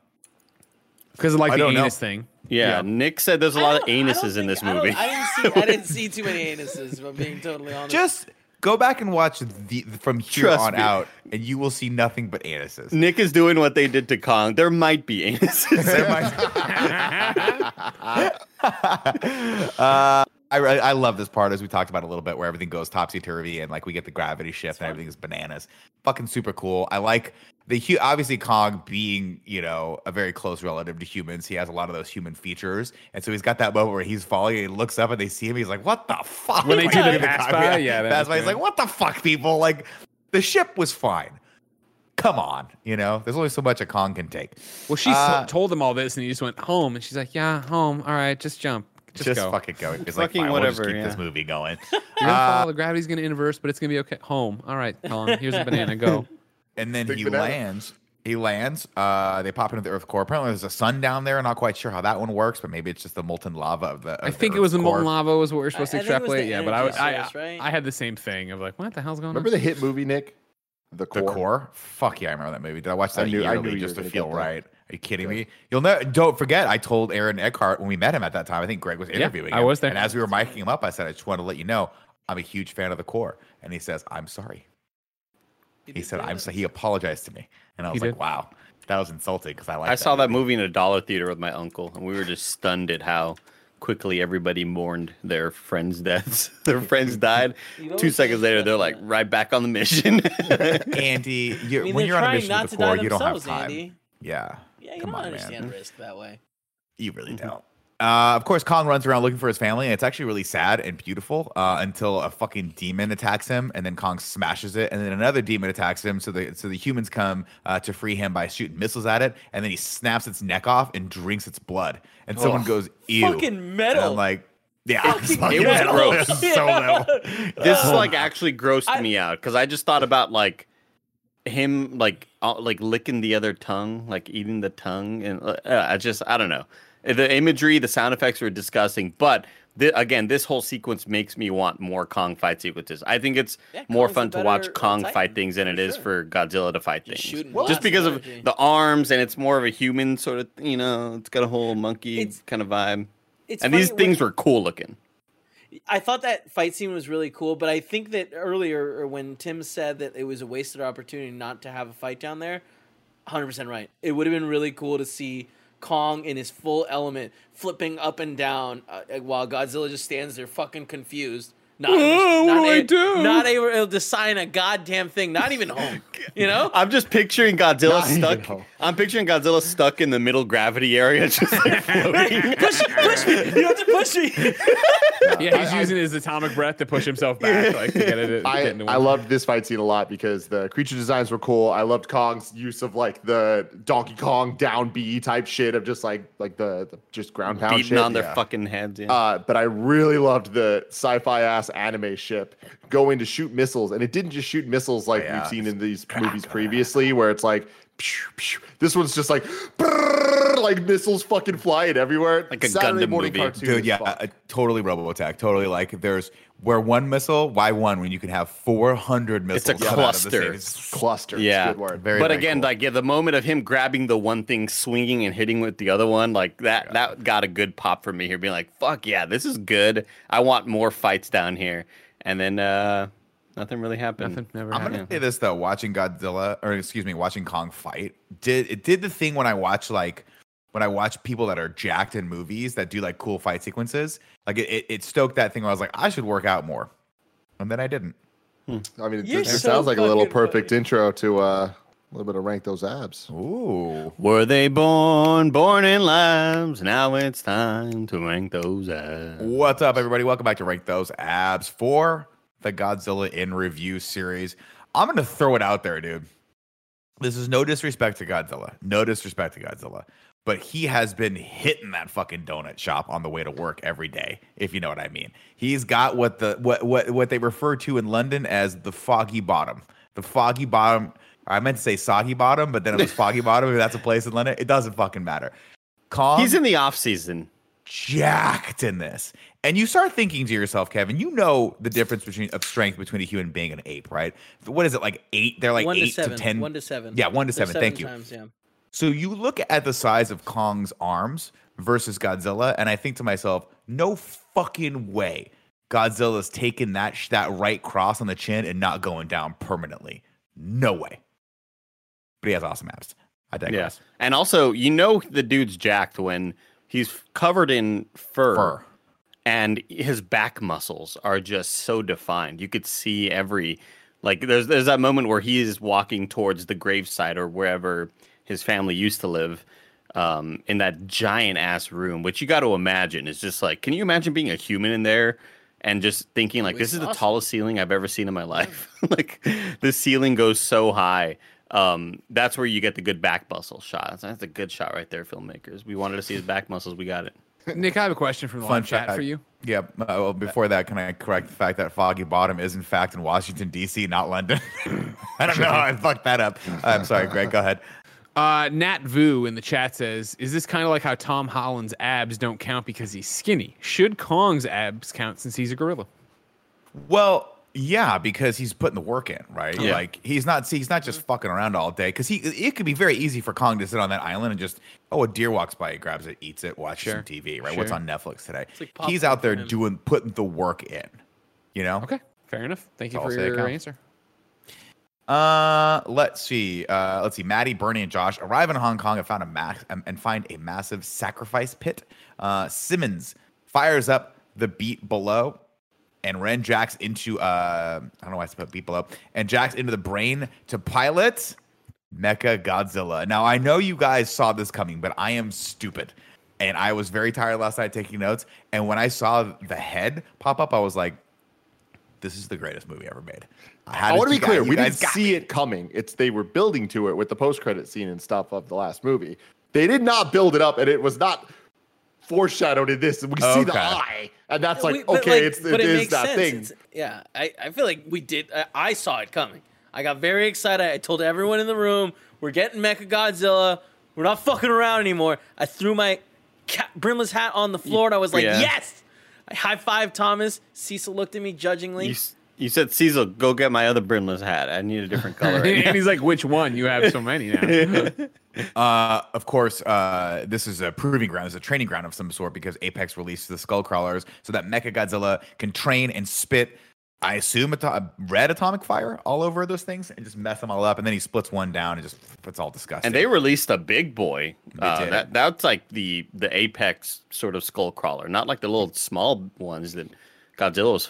Because of like the anus thing. Yeah, yeah, Nick said there's a lot of anuses in this movie. I didn't see too many anuses, if I'm being totally honest. Just go back and watch from here out, and you will see nothing but anuses. Nick is doing what they did to Kong. There might be anuses. There might be. I love this part, as we talked about a little bit, where everything goes topsy-turvy and like we get the gravity shift and everything is bananas. Fucking super cool. I like the obviously Kong being, you know, a very close relative to humans. He has a lot of those human features. And so he's got that moment where he's falling and he looks up and they see him. He's like, what the fuck? When they do the pass by, yeah. That's why he's like, what the fuck, people? Like, the ship was fine. Come on. You know, there's only so much a Kong can take. Well, she told him all this and he just went home. And she's like, yeah, home. All right, just jump. Just go. Fucking go. It's like, fine, whatever, we'll just keep this movie going. You're gonna fall, the gravity's gonna inverse, but it's gonna be okay. Home. All right, Colin, here's a banana. Go. And then lands. He lands. They pop into the Earth core. Apparently, there's a sun down there. I'm not quite sure how that one works, but maybe it's just the molten lava of the. I think it was the molten lava was what we're supposed to extrapolate. Yeah, but I had the same thing of like, what the hell's going on? Remember the hit movie, Nick? The Core. Fuck yeah, I remember that movie. Did I watch that yearly just to feel right? Are you kidding me? Don't forget, I told Aaron Eckhart when we met him at that time. I think Greg was interviewing him. I was there. And as we were miking him up, I said, I just want to let you know, I'm a huge fan of The Core. And he says, I'm sorry. He said, I'm sorry. He apologized to me. And I was like, wow, that was insulting because I like. I saw that movie in a dollar theater with my uncle, and we were just stunned at how quickly everybody mourned their friends' deaths. Their friends died. 2 seconds later, they're like right back on the mission. Andy, when you're on a mission with The Core, you don't have time. Andy. Yeah. Yeah, you don't understand risk that way. You really don't. Of course, Kong runs around looking for his family, and it's actually really sad and beautiful until a fucking demon attacks him, and then Kong smashes it, and then another demon attacks him, so the humans come to free him by shooting missiles at it, and then he snaps its neck off and drinks its blood. And someone goes, ew. Fucking metal. And I'm like, yeah, it was gross. So metal. This like actually grossed me out, because I just thought about like, him like licking the other tongue, like eating the tongue, and I don't know. The imagery, the sound effects were disgusting, but again, this whole sequence makes me want more Kong fight sequences. I think it's more fun to watch Kong fight things than it is for Godzilla to fight things. Just because of the arms, and it's more of a human sort of, you know, it's got a whole monkey kind of vibe. And these things were cool looking. I thought that fight scene was really cool, but I think that earlier when Tim said that it was a wasted opportunity not to have a fight down there, 100% right. It would have been really cool to see Kong in his full element flipping up and down while Godzilla just stands there fucking confused. Not able to sign a goddamn thing. Not even home. You know, I'm just picturing Godzilla stuck. I'm picturing Godzilla stuck in the middle gravity area, just like floating. Push me! You have to push me. Yeah, he's using his atomic breath to push himself back. Like, to get it. I loved this fight scene a lot because the creature designs were cool. I loved Kong's use of like the Donkey Kong down B type shit of just like the just ground pound beating shit on their fucking heads. Yeah. But I really loved the sci-fi ass anime ship going to shoot missiles, and it didn't just shoot missiles like we've seen in these movies previously where it's like psh, psh. This one's just like brrr, like missiles fucking flying everywhere like a Saturday morning Gundam movie. Dude, yeah, totally Robotech, totally like there's where one missile, why one when you can have 400 missiles? It's a cluster. It's cluster. Yeah. It's a good word. Very, but very again, cool. Like the moment of him grabbing the one thing, swinging and hitting with the other one, like that, that got a good pop from me here. Being like, fuck yeah, this is good. I want more fights down here. And then nothing really happened. I'm going to say this though, watching Kong fight, it did the thing when I watch people that are jacked in movies that do like cool fight sequences, like it stoked that thing where I was like, I should work out more, and then I didn't. I mean, it sounds like a little perfect intro to a little bit of Rank Those Abs. Ooh, were they born in labs? Now it's time to rank those abs. What's up, everybody? Welcome back to Rank Those Abs for the Godzilla in Review series. I'm gonna throw it out there, dude. This is no disrespect to Godzilla. No disrespect to Godzilla. But he has been hitting that fucking donut shop on the way to work every day, if you know what I mean. He's got what they refer to in London as the foggy bottom. The foggy bottom. I meant to say soggy bottom, but then it was foggy bottom. If that's a place in London, it doesn't fucking matter. Kong, he's in the off season. Jacked in this. And you start thinking to yourself, Kevin, you know the difference between of strength between a human being and an ape, right? What is it, like eight? They're like 1 to 7, 8 to 10. 1 to 7. Yeah, 1 to 7. Thank you. Times, yeah. So you look at the size of Kong's arms versus Godzilla, and I think to myself, no fucking way Godzilla's taking that right cross on the chin and not going down permanently. No way. But he has awesome abs. I digress. Yeah. And also, you know the dude's jacked when he's covered in fur. And his back muscles are just so defined. You could see every, like, there's that moment where he is walking towards the gravesite or wherever his family used to live, in that giant ass room, which you got to imagine is just like, can you imagine being a human in there and just thinking like, this is awesome. The tallest ceiling I've ever seen in my life. Like, the ceiling goes so high. That's where you get the good back muscle shot. That's a good shot right there, filmmakers. We wanted to see his back muscles. We got it. Nick, I have a question from the live chat for you. Yeah. Well, before that, can I correct the fact that Foggy Bottom is, in fact, in Washington, D.C., not London? I don't know how I fucked that up. I'm sorry, Greg. Go ahead. Nat Vu in the chat says, is this kind of like how Tom Holland's abs don't count because he's skinny? Should Kong's abs count since he's a gorilla? Well... yeah, because he's putting the work in, right? Yeah. Like, he's not just fucking around all day. Because it could be very easy for Kong to sit on that island and just, oh, a deer walks by, he grabs it, eats it, watches some TV, right? Sure. What's on Netflix today? Like he's out there putting the work in, you know? Okay, fair enough. Thank you for your answer. Let's see. Maddie, Bernie, and Josh arrive in Hong Kong and find a massive sacrifice pit. Simmons fires up the beat below. And ran Jax into, I don't know why I put beat below, and Jax into the brain to pilot Mechagodzilla. Now, I know you guys saw this coming, but I am stupid. And I was very tired last night taking notes. And when I saw the head pop up, I was like, this is the greatest movie ever made. I want to be clear. We didn't see it coming. They were building to it with the post-credit scene and stuff of the last movie. They did not build it up, and it was not foreshadowed in this, and we see the eye, and that's like, it is that sense. Thing. I feel like we did. I saw it coming. I got very excited. I told everyone in the room, "We're getting Mechagodzilla. We're not fucking around anymore." I threw my brimless hat on the floor, and I was like, "Yes!" I high-fived Thomas. Cecil looked at me judgingly. You said, Cecil, go get my other brimless hat. I need a different color. And he's like, which one? You have so many now. Of course, this is a proving ground. It's a training ground of some sort because Apex released the Skull Crawlers so that Mechagodzilla can train and spit, I assume, red atomic fire all over those things and just mess them all up. And then he splits one down and just puts all disgusting. And they released a big boy. That's like the Apex sort of Skull Crawler, not like the little small ones that Godzilla was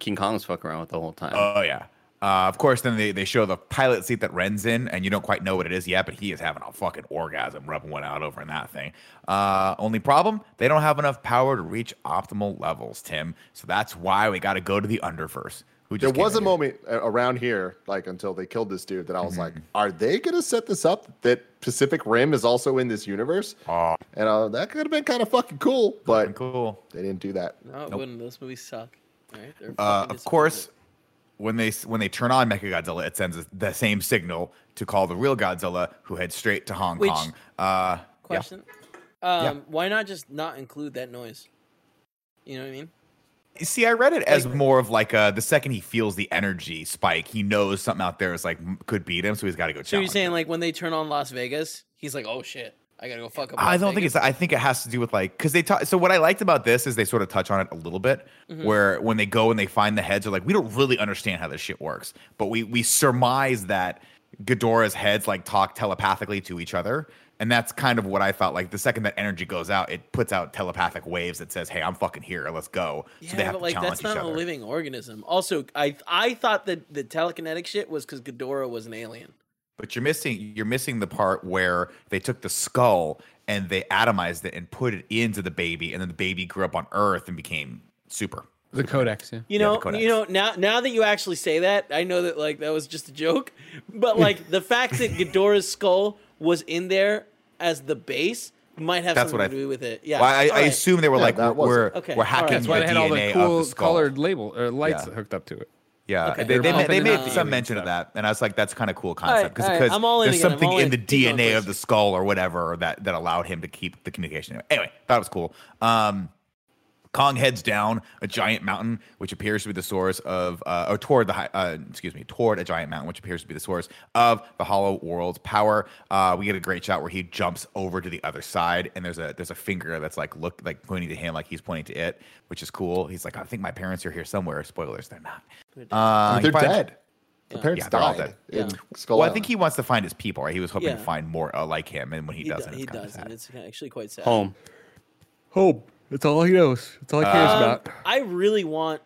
King Kong was fucking around with the whole time. Oh, yeah. Of course, then they show the pilot seat that Ren's in, and you don't quite know what it is yet, but he is having a fucking orgasm rubbing one out over in that thing. Only problem, they don't have enough power to reach optimal levels, Tim. So that's why we got to go to the Underverse. There was a moment around here, like until they killed this dude, that I was like, are they going to set this up that Pacific Rim is also in this universe? And that could have been kind of fucking cool, but they didn't do that. No, it wouldn't. Those movies suck. Right? Of course, when they turn on Mechagodzilla, it sends the same signal to call the real Godzilla, who heads straight to Hong Kong. Question. Yeah. Why not just not include that noise? You know what I mean? See, I read it as more of like the second he feels the energy spike, he knows something out there is like could beat him, so he's got to go. So you're saying like when they turn on Las Vegas, he's like, "Oh shit, I gotta go fuck up." I think it has to do with like because they talk. So what I liked about this is they sort of touch on it a little bit, where when they go and they find the heads, they're like, "We don't really understand how this shit works, but we surmise that Ghidorah's heads like talk telepathically to each other." And that's kind of what I thought. Like the second that energy goes out, it puts out telepathic waves that says, "Hey, I'm fucking here. Let's go." Yeah, so they have to challenge each other. That's not a living organism. Also, I thought that the telekinetic shit was because Ghidorah was an alien. But you're missing the part where they took the skull and they atomized it and put it into the baby, and then the baby grew up on Earth and became super. The codex, yeah. You know, now that you actually say that, I know that like that was just a joke, but like the fact that Ghidorah's skull was in there as the base might have something to do with it. Yeah, well, I assume they were like we're hacking the DNA. That's why they had all the cool colored label or lights hooked up to it. Yeah, okay. they made some mention of that, and I was like, that's kind of cool concept because there's something in the DNA of the skull or whatever that allowed him to keep the communication. Anyway, thought it was cool. Kong heads down a giant mountain, which appears to be the source of, toward a giant mountain, which appears to be the source of the Hollow World's power. We get a great shot where he jumps over to the other side, and there's a finger that's like pointing to him, like he's pointing to it, which is cool. He's like, I think my parents are here somewhere. Spoilers, they're not. They're dead. The parents died. Yeah. Well, I think he wants to find his people, right? He was hoping to find more like him, and when he doesn't, and it's actually quite sad. Home. That's all he knows. That's all he cares about. I really want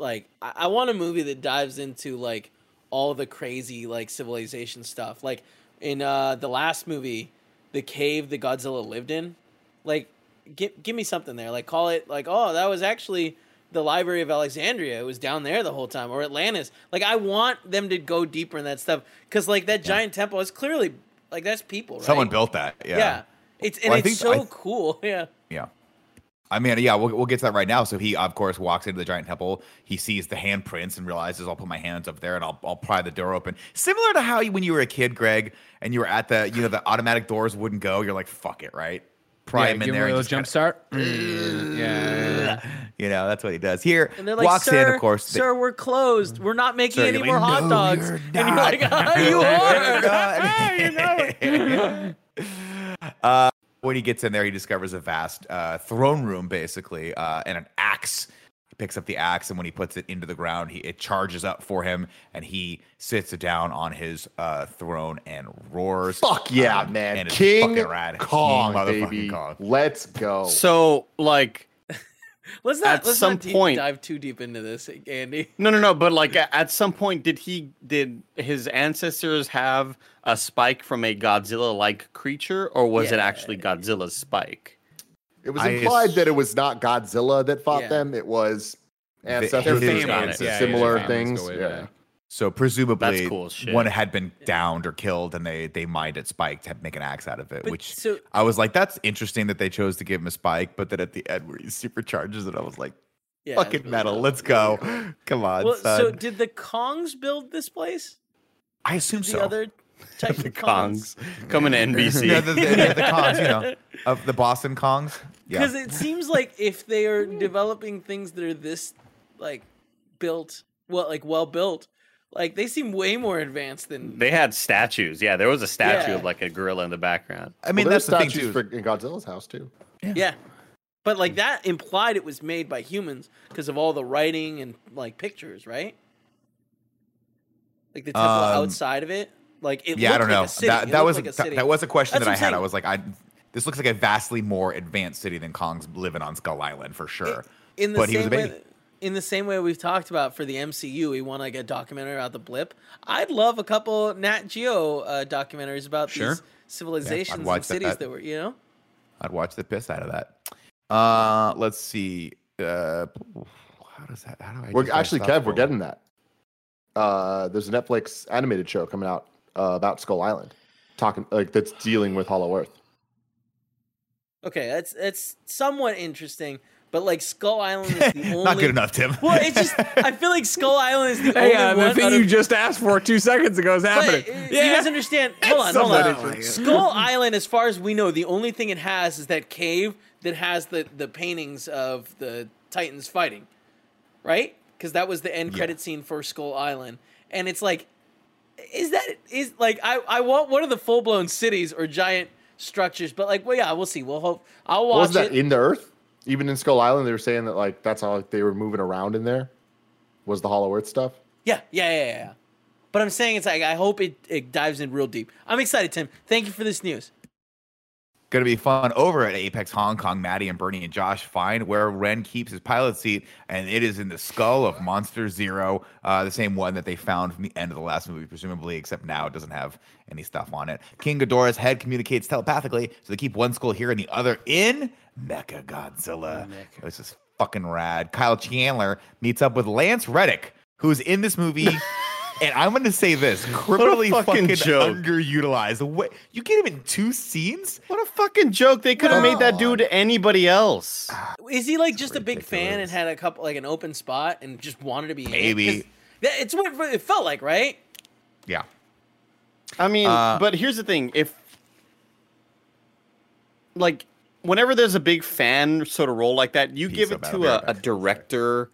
I want a movie that dives into like all the crazy like civilization stuff. Like in the last movie, the cave that Godzilla lived in. Like, give me something there. Like, call it like, oh, that was actually the Library of Alexandria. It was down there the whole time, or Atlantis. Like, I want them to go deeper in that stuff, because like that giant temple is clearly like that's people. Right? Someone built that. Yeah. It's so cool. Yeah. Yeah. I mean, yeah, we'll get to that right now. So he, of course, walks into the giant temple. He sees the handprints and realizes, I'll put my hands up there and I'll pry the door open. Similar to how when you were a kid, Greg, and you were at the automatic doors wouldn't go. You're like, fuck it, right? Pry him in there. Give him a little jump start. Yeah. You know, that's what he does here. And they're like, walks in, of course. Sir, we're closed. We're not making any more hot dogs. And you're like, oh, you are. You know it. When he gets in there, he discovers a vast throne room, basically, and an axe. He picks up the axe, and when he puts it into the ground, it charges up for him, and he sits down on his throne and roars. Fuck yeah, man! And King Kong, baby. Kong. Let's go. So, like, let's not dive too deep into this, Andy. No. But like, at some point, did his ancestors have a spike from a Godzilla-like creature, or was it actually Godzilla's spike? It was implied that it was not Godzilla that fought them. It was ancestors, similar things. Yeah. So presumably one had been downed or killed, and they mined it, spiked, had to make an axe out of it, I was like, that's interesting that they chose to give him a spike, but then at the end where he supercharges it, I was like, fucking metal, let's go. Come on, son. So did the Kongs build this place? I assume so. The other type of Kongs. Coming to NBC. The Kongs, you know, of the Boston Kongs. Because it seems like if they are developing things that are this, like, well built, like, they seem way more advanced than... They had statues. Yeah, there was a statue of, like, a gorilla in the background. I mean, that's the thing, too. In Godzilla's house, too. Yeah. But, like, that implied it was made by humans because of all the writing and, like, pictures, right? Like, the temple outside of it. Like, it looked like a city. That was a question that I had. I was like, this looks like a vastly more advanced city than Kong's living on Skull Island, for sure. He was a baby. In the same way we've talked about for the MCU, we want like a documentary about the blip. I'd love a couple Nat Geo documentaries about these civilizations and cities that were, you know? I'd watch the piss out of that. Let's see. We're getting that. There's a Netflix animated show coming out about Skull Island, talking like that's dealing with Hollow Earth. Okay, that's somewhat interesting. But like Skull Island is the only... Not good enough, Tim. Well, it's just... I feel like Skull Island is the only one... The thing you just asked for 2 seconds ago is happening. You guys understand... Hold on. Skull Island, as far as we know, the only thing it has is that cave that has the paintings of the Titans fighting. Right? Because that was the end credit scene for Skull Island. And it's like... I want one of the full-blown cities or giant structures. But like, we'll see. We'll hope... I'll watch it. Was that in the Earth? Even in Skull Island, they were saying that like that's how they were moving around in there was the Hollow Earth stuff. Yeah. But I'm saying it's like I hope it dives in real deep. I'm excited, Tim. Thank you for this news. Gonna be fun over at Apex Hong Kong. Maddie and Bernie and Josh find where Ren keeps his pilot seat, and it is in the skull of Monster Zero, the same one that they found from the end of the last movie, presumably, except now it doesn't have any stuff on it. King Ghidorah's head communicates telepathically, so they keep one skull here and the other in Mechagodzilla. This is fucking rad. Kyle Chandler meets up with Lance Reddick, who's in this movie. And I'm going to say this, criminally fucking joke. Underutilized. What? You get him in 2 scenes? What a fucking joke. They could have made that dude anybody else. Is he like just ridiculous. A big fan and had a couple, like an open spot and just wanted to be in it? It's what it felt like, right? Yeah. I mean, but here's the thing. If like whenever there's a big fan sort of role like that, you give it to a director,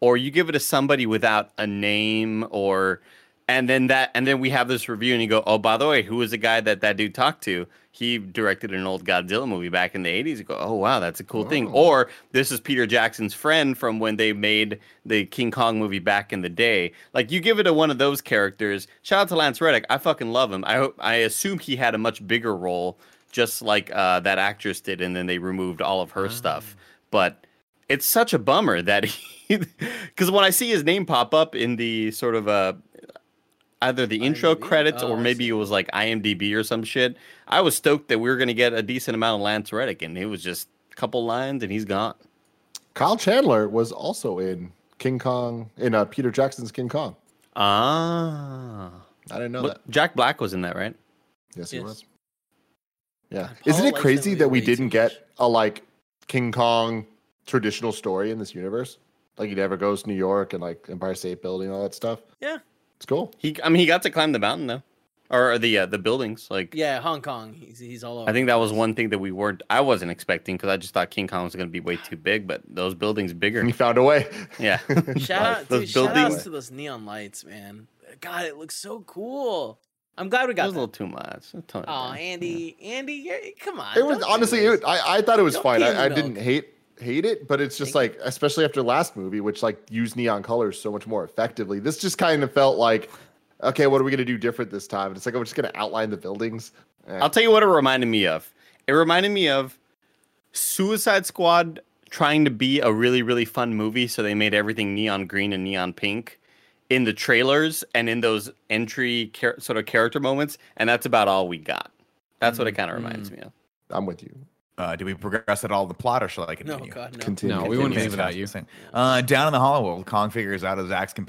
or you give it to somebody without a name, or and then we have this review and you go, oh, by the way, who was the guy that dude talked to? He directed an old Godzilla movie back in the 80s. You go, oh, wow, that's a cool thing. Or this is Peter Jackson's friend from when they made the King Kong movie back in the day. Like, you give it to one of those characters. Shout out to Lance Reddick. I fucking love him. I assume he had a much bigger role, just like that actress did, and then they removed all of her stuff. But it's such a bummer that he... Because when I see his name pop up in the sort of... either the intro IMDb? Credits or maybe it was like IMDb or some shit. I was stoked that we were going to get a decent amount of Lance Reddick, and it was just a couple lines and he's gone. Kyle Chandler was also in King Kong, in Peter Jackson's King Kong. Ah. I didn't know that. Jack Black was in that, right? Yes, he was. Yeah. Isn't it crazy that we didn't get a like King Kong traditional story in this universe? Like he never goes to New York and like Empire State Building and all that stuff. Yeah. It's cool. He got to climb the mountain though, or the buildings. Like Hong Kong. He's all over. I think that was one thing that I wasn't expecting, because I just thought King Kong was going to be way too big, but those buildings bigger. He found a way. Yeah. Shout outs to those neon lights, man. God, it looks so cool. I'm glad we got that. It was a little too much. Oh, Andy, yeah. Andy, come on. It was honestly, I thought it was fine. I didn't hate it, but it's just like, especially after last movie, which like used neon colors so much more effectively, this just kind of felt like, okay, what are we going to do different this time? And it's like, I'm just going to outline the buildings. I'll tell you what it reminded me of. It reminded me of Suicide Squad trying to be a really, really fun movie, so they made everything neon green and neon pink in the trailers and in those entry sort of character moments, and that's about all we got. That's what it kind of reminds me of. I'm with you. Do we progress at all the plot, or shall I continue? No, God, no. Continue. No, we wouldn't leave without you. Down in the Hollow World, Kong figures out his axe can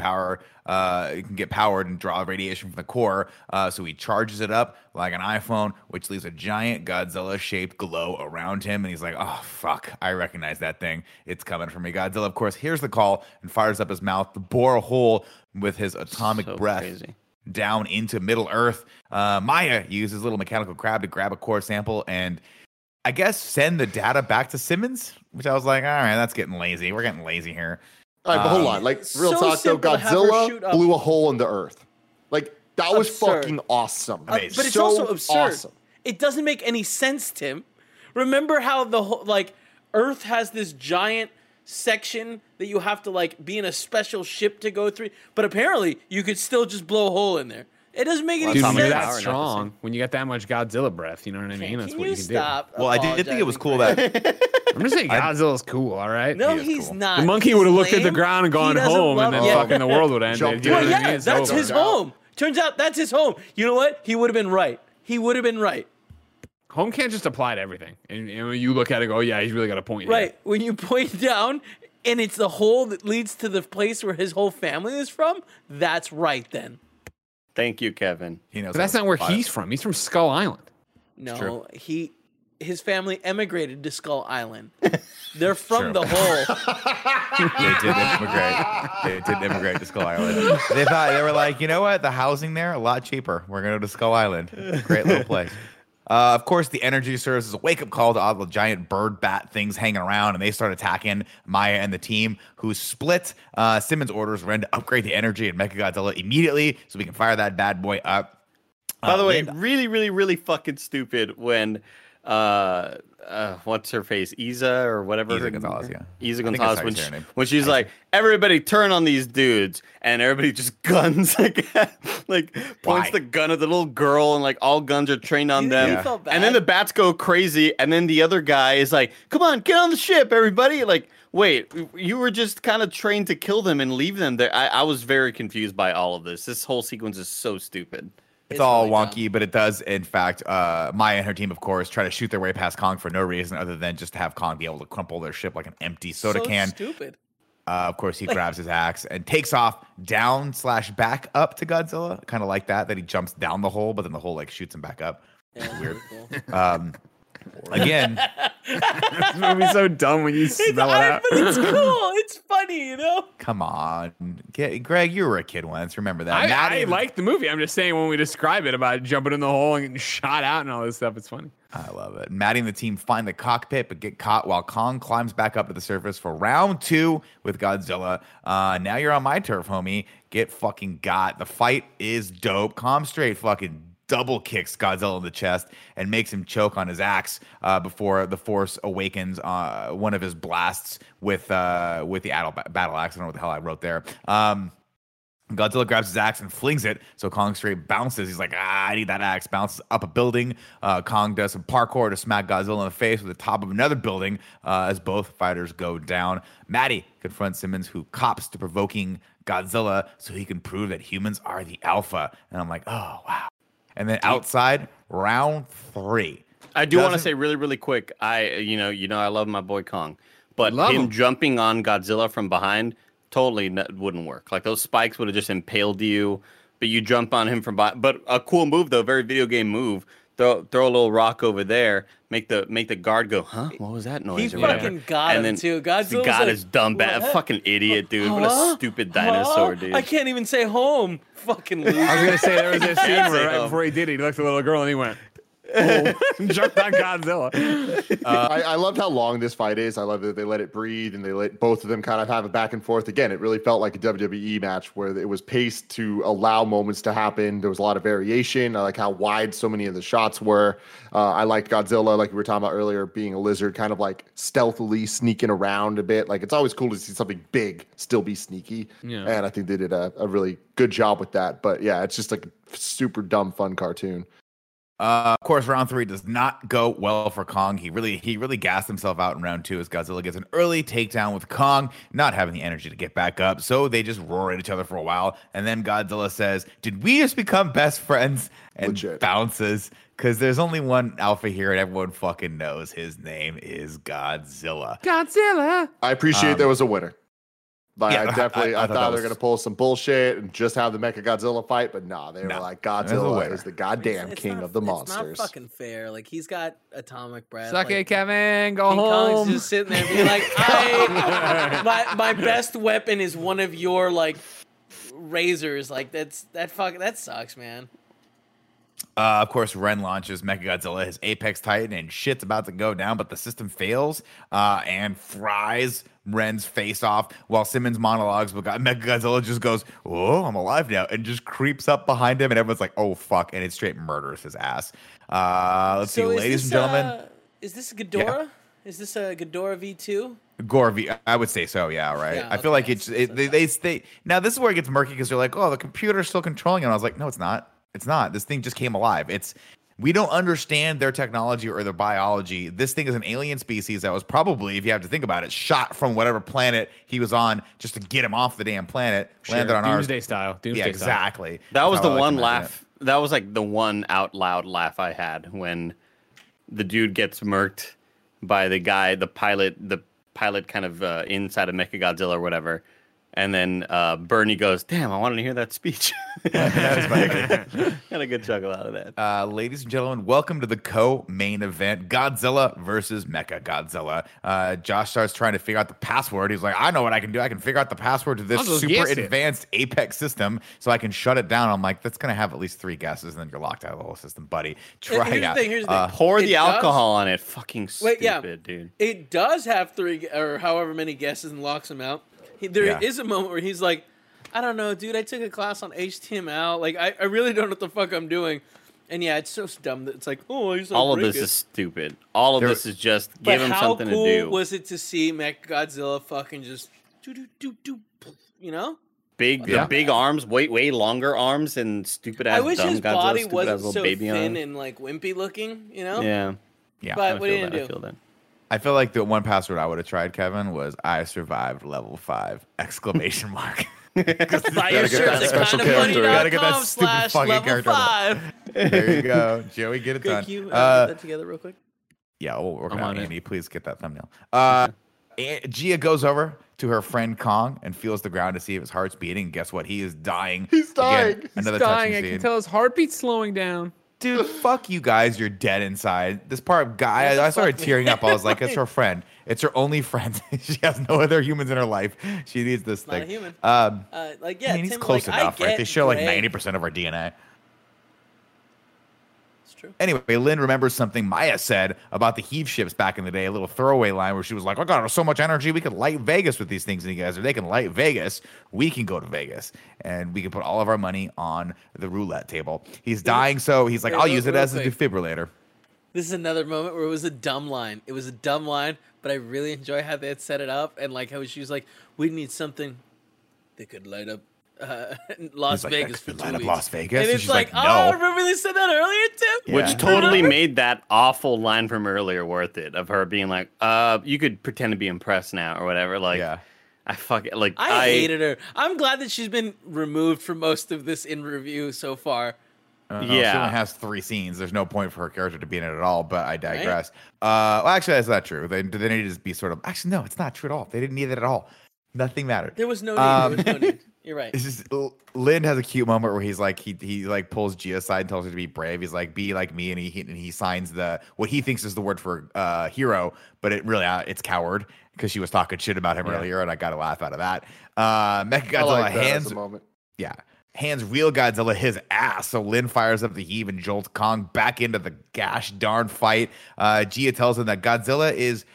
get powered and draw radiation from the core, so he charges it up like an iPhone, which leaves a giant Godzilla-shaped glow around him, and he's like, oh, fuck, I recognize that thing. It's coming for me. Godzilla, of course, hears the call and fires up his mouth to bore a hole with his atomic breath. Crazy. Down into Middle Earth. Maya uses a little mechanical crab to grab a core sample and... I guess send the data back to Simmons, which I was like, all right, that's getting lazy. We're getting lazy here. All right, but hold on. Like, real talk, though, Godzilla blew a hole in the earth. Like, that was fucking awesome. But it's also absurd. Awesome. It doesn't make any sense, Tim. Remember how the whole, like, Earth has this giant section that you have to, like, be in a special ship to go through? But apparently, you could still just blow a hole in there. It doesn't make any sense. Dude, that's strong. When you got that much Godzilla breath, you know what I mean? That's what you can do. Well, I did think it was cool that... I'm just saying Godzilla's cool, all right? No, he's not. The monkey would have looked at the ground and gone home, and then fucking the world would end. Well, yeah, that's his home. Turns out that's his home. You know what? He would have been right. Home can't just apply to everything. And when you look at it, go, oh, yeah, he's really got a point. Right. When you point down... and it's the hole that leads to the place where his whole family is from, that's right then. Thank you, Kevin. He knows. But that's not where he's from. He's from Skull Island. No, his family emigrated to Skull Island. They're from the hole. They did immigrate to Skull Island. They thought, they were like, you know what? The housing there, a lot cheaper. We're going to go to Skull Island. Great little place. Of course, the energy serves as a wake-up call to all the giant bird bat things hanging around, and they start attacking Maya and the team, who split. Simmons orders Ren to upgrade the energy and Mechagodzilla immediately so we can fire that bad boy up. By the way, really, really, really fucking stupid when what's her face? Isa or whatever? Isa Gonzalez. When she's like, everybody turn on these dudes, and everybody just guns points the gun at the little girl, and like all guns are trained on them. Yeah. And then the bats go crazy, and then the other guy is like, come on, get on the ship, everybody. Like, wait, you were just kind of trained to kill them and leave them there. I was very confused by all of this. This whole sequence is so stupid. It's all really wonky, but it does, in fact, Maya and her team, of course, try to shoot their way past Kong for no reason other than just to have Kong be able to crumple their ship like an empty soda can. Stupid. Of course, he grabs his axe and takes off down/back up to Godzilla. Kind of like that he jumps down the hole, but then the hole shoots him back up. Yeah, weird. Cool. Again. This movie's so dumb when you smell it out. But it's cool. It's funny, you know? Come on. Greg, you were a kid once. Remember that. I like the movie. I'm just saying when we describe it about jumping in the hole and getting shot out and all this stuff, it's funny. I love it. Maddie and the team find the cockpit but get caught while Kong climbs back up to the surface for round two with Godzilla. Now you're on my turf, homie. Get fucking got. The fight is dope. Calm straight fucking double kicks Godzilla in the chest and makes him choke on his axe before the Force awakens one of his blasts with the battle axe. I don't know what the hell I wrote there. Godzilla grabs his axe and flings it, so Kong straight bounces. He's like, I need that axe. Bounces up a building. Kong does some parkour to smack Godzilla in the face with the top of another building as both fighters go down. Maddie confronts Simmons, who cops to provoking Godzilla so he can prove that humans are the alpha. And I'm like, oh, wow. And then outside, round three. I do want to say really, really quick, you know, I love my boy Kong. But him jumping on Godzilla from behind totally wouldn't work. Like, those spikes would have just impaled you, but you jump on him from behind. But a cool move, though, very video game move. Throw a little rock over there, make the guard go, huh? What was that noise? He fucking got him, too. Godzilla got his dumb bat. Fucking idiot, dude. What a stupid dinosaur, dude. I can't even say home. Fucking loser. I was going to say, there was a scene where right before he did it, he looked at the little girl and he went, oh, jumped on Godzilla. I loved how long this fight is. I love that they let it breathe and they let both of them kind of have a back and forth. Again, it really felt like a WWE match where it was paced to allow moments to happen. There was a lot of variation. I like how wide so many of the shots were. I liked Godzilla, like we were talking about earlier, being a lizard, kind of like stealthily sneaking around a bit. Like, it's always cool to see something big still be sneaky. Yeah. And I think they did a really good job with that. But yeah, it's just like a super dumb fun cartoon. Of course, round three does not go well for Kong. He really gassed himself out in round two as Godzilla gets an early takedown with Kong not having the energy to get back up. So they just roar at each other for a while. And then Godzilla says, did we just become best friends? And legit bounces. Because there's only one alpha here and everyone fucking knows his name is Godzilla. Godzilla. I appreciate there was a winner. Like, yeah, I thought they were going to pull some bullshit and just have the Mechagodzilla fight, but they were like, Godzilla is the goddamn king of the monsters. It's not fucking fair. Like, he's got atomic breath. Suck it, Kevin. Go home. Kong's just sitting there being like, my best weapon is one of your, like, razors. Like, that sucks, man. Of course, Ren launches Mechagodzilla, his Apex Titan, and shit's about to go down, but the system fails and fries Ren's face off while Simmons monologues, but Mechagodzilla just goes, oh, I'm alive now, and just creeps up behind him, and everyone's like, oh, fuck, and it straight murders his ass. Let's see, ladies and gentlemen. Is this Ghidorah? Yeah. Is this a Ghidorah V2? I would say so, yeah, right? Yeah, I feel like they now, this is where it gets murky, because they're like, oh, the computer's still controlling it. I was like, no, it's not. It's not. This thing just came alive. We don't understand their technology or their biology. This thing is an alien species that was probably, if you have to think about it, shot from whatever planet he was on just to get him off the damn planet. Sure. Landed on ours. Doomsday style. Yeah, exactly. That was the one laugh. That was like the one out loud laugh I had when the dude gets murked by the guy, the pilot kind of inside of Mechagodzilla or whatever. And then Bernie goes, damn, I wanted to hear that speech. That was had a good chuckle out of that. Ladies and gentlemen, welcome to the co-main event, Godzilla versus Mechagodzilla. Josh starts trying to figure out the password. He's like, I know what I can do. I can figure out the password to this super advanced Apex system so I can shut it down. I'm like, that's going to have at least three guesses, and then you're locked out of the whole system, buddy. Try it out. Pour the alcohol on it. Fucking stupid, dude. It does have three or however many guesses and locks them out. There is a moment where he's like, I don't know, dude, I took a class on HTML. Like, I really don't know what the fuck I'm doing. And, yeah, it's so dumb that it's like, oh, I used to all of this is stupid. All of this is just give him something to do. How cool was it to see Mechagodzilla fucking just do, you know? Big arms, way longer arms and stupid-ass dumb Godzilla. I wish his body wasn't so thin and, like, wimpy looking, you know? Yeah. But what are you going to do? I feel that. I feel like the one password I would have tried, Kevin, was "I survived level 5!" Exclamation mark. Gotta get that stupid fucking character. There you go, Joey. Get it done. Can you put that together real quick? Yeah, we'll work on it. Andy, please get that thumbnail. Gia goes over to her friend Kong and feels the ground to see if his heart's beating. Guess what? He is dying. He's dying. Again, another touching scene. I can tell his heartbeat's slowing down. dude, fuck you guys. You're dead inside. This part, guy, I started tearing up. I was like, it's her friend. It's her only friend. She has no other humans in her life. She needs this thing. Not a human. Like, yeah, I mean, he's close enough, right? They share like 90% of our DNA. True. Anyway, Lynn remembers something Maya said about the heave ships back in the day, a little throwaway line where she was like, oh, God, there's so much energy. We could light Vegas with these things. And you guys, if they can light Vegas, we can go to Vegas. And we can put all of our money on the roulette table. He's dying, so he's like, I'll use it as a defibrillator. This is another moment where it was a dumb line. It was a dumb line, but I really enjoy how they had set it up. And like how she was like, we need something that could light up. Las Vegas for 2 weeks. Las Vegas, and it's like, no. Oh, I remember they said that earlier, Tim. Yeah. Which totally made that awful line from earlier worth it, of her being like, you could pretend to be impressed now or whatever. Like, yeah. I fucking like. I hated her. I'm glad that she's been removed from most of this in review so far. Yeah, she only has 3 scenes. There's no point for her character to be in it at all. But I digress. Right? Well, actually, that's not true. They needed to be sort of. Actually, no, it's not true at all. They didn't need it at all. Nothing mattered. There was no need. There was no need. You're right. This is, Lynn has a cute moment where he's like, he like pulls Gia aside and tells her to be brave. He's like, be like me, and he signs the what he thinks is the word for hero, but it really it's coward, because she was talking shit about him earlier, and I got a laugh out of that. Mechagodzilla hands real Godzilla his ass. So Lynn fires up the heave and jolts Kong back into the gosh darn fight. Gia tells him that Godzilla is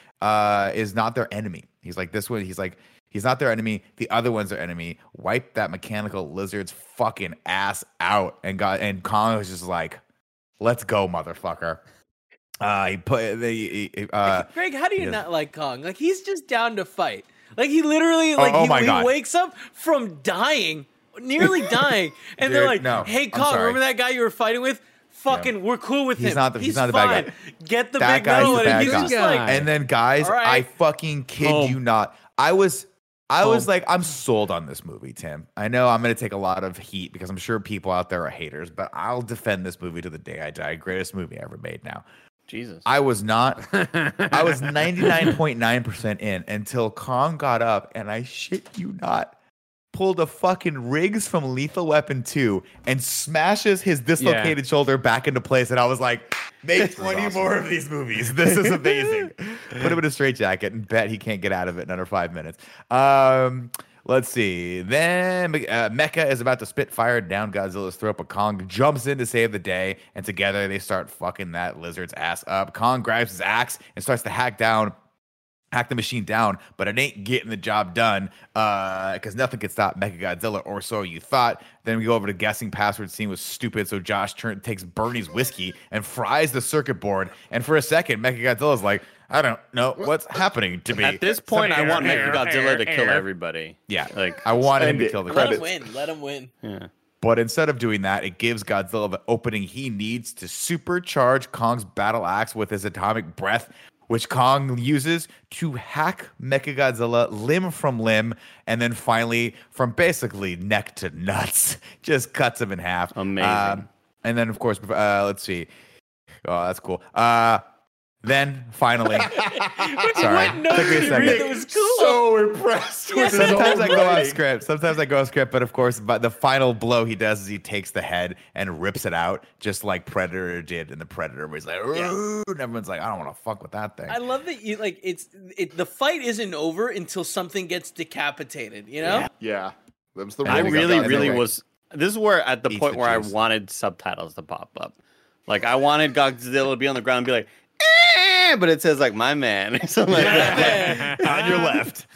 not their enemy. He's like this one. He's like. He's not their enemy. The other one's their enemy. Wipe that mechanical lizard's fucking ass out. And Kong was just like, "Let's go, motherfucker." He put the. Greg, how do you not like Kong? Like, he's just down to fight. Like, he literally, like, he wakes up from dying, nearly dying, and dude, they're like, no, "Hey, Kong, remember that guy you were fighting with? Fucking, we're cool with him. He's not the bad guy. Get the big metal, and he's just like." And then, guys, right. I fucking kid you not, I was like, I'm sold on this movie, Tim. I know I'm going to take a lot of heat because I'm sure people out there are haters, but I'll defend this movie to the day I die. Greatest movie ever made now. Jesus. I was not. I was 99.9% in until Kong got up, and I shit you not, pulled a fucking Riggs from Lethal Weapon 2 and smashes his dislocated shoulder back into place. And I was like, make 20 more of these movies. This is amazing. Put him in a straitjacket and bet he can't get out of it in under 5 minutes. Let's see. Then Mecha is about to spit fire down Godzilla's throat, but Kong jumps in to save the day, and together they start fucking that lizard's ass up. Kong grabs his axe and starts to hack the machine down, but it ain't getting the job done because nothing could stop Mechagodzilla, or so you thought. Then we go over to guessing password scene was stupid, so Josh takes Bernie's whiskey and fries the circuit board. And for a second, Mechagodzilla's like, I don't know what's happening to me. At this point, I want Mechagodzilla to kill everybody. Yeah, like I want him to kill the credits. Let him win. Yeah. But instead of doing that, it gives Godzilla the opening he needs to supercharge Kong's battle axe with his atomic breath, which Kong uses to hack Mechagodzilla limb from limb, and then finally from basically neck to nuts, just cuts him in half. Amazing. And then, of course, let's see. Oh, that's cool. Then finally, so impressed. With sometimes I go off script. But of course, the final blow he does is he takes the head and rips it out, just like Predator did. And the Predator was like, and everyone's like, I don't want to fuck with that thing. I love that you like the fight isn't over until something gets decapitated. You know? Yeah. I really was. This is where at the point where I wanted subtitles to pop up. Like I wanted Godzilla to be on the ground and be like. But it says like my man or something like that on your left.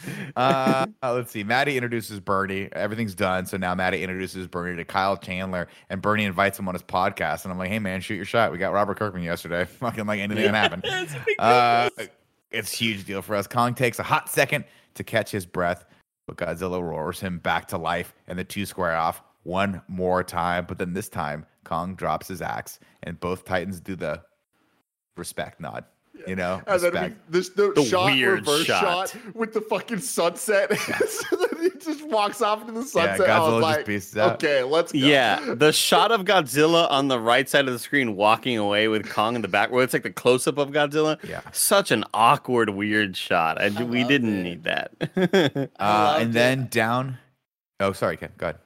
Let's see. Maddie introduces Bernie. Everything's done. So now Maddie introduces Bernie to Kyle Chandler, and Bernie invites him on his podcast. And I'm like, hey man, shoot your shot. We got Robert Kirkman yesterday. Fucking like anything can happen. It's a huge deal for us. Kong takes a hot second to catch his breath, but Godzilla roars him back to life, and the two square off one more time. But then this time, Kong drops his axe, and both titans do the respect nod. You know, the shot, weird reverse shot with the fucking sunset. So he just walks off into the sunset. Yeah, Godzilla just pieces out. Okay, let's go. Yeah, the shot of Godzilla on the right side of the screen walking away with Kong in the back, where it's like the close up of Godzilla. Yeah, such an awkward, weird shot. We didn't need that. And then down. Oh, sorry, Ken. Go ahead.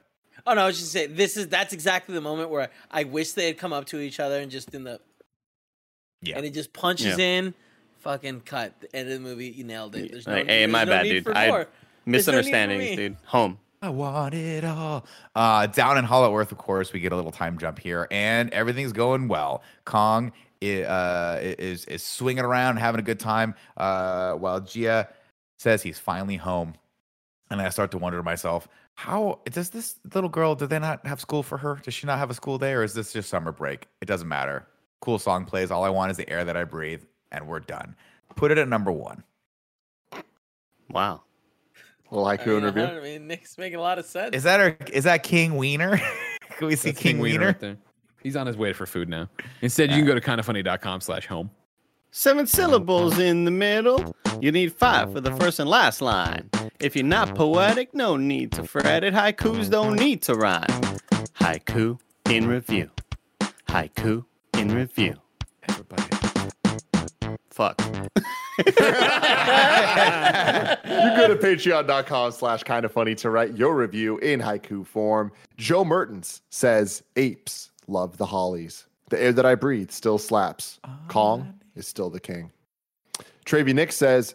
Oh no, I was just saying that's exactly the moment where I wish they had come up to each other and just in the and it just punches in, fucking cut. The end of the movie, you nailed it. There's no like, hey, my bad, dude. Misunderstandings, dude. Home. I want it all. Down in Hollow Earth, of course, we get a little time jump here, and everything's going well. Kong is swinging around, having a good time, while Gia says he's finally home. And I start to wonder to myself, how does this little girl, do they not have school for her? Does she not have a school day, or is this just summer break? It doesn't matter. Cool song plays. All I want is the air that I breathe, and we're done. Put it at number one. Wow. Haiku interview. I mean, Nick's making a lot of sense. Is that King Wiener? Can we see That's King Wiener? Right there. He's on his way for food now. Instead, you can go to kindoffunny.com/home. 7 syllables in the middle. You need 5 for the first and last line. If you're not poetic, no need to fret it. Haikus don't need to rhyme. Haiku in review. Haiku in review. Everybody. Fuck. You go to patreon.com/kindoffunny to write your review in haiku form. Joe Mertens says, apes love the hollies. The air that I breathe still slaps. Kong is still the king. Travy Nick says,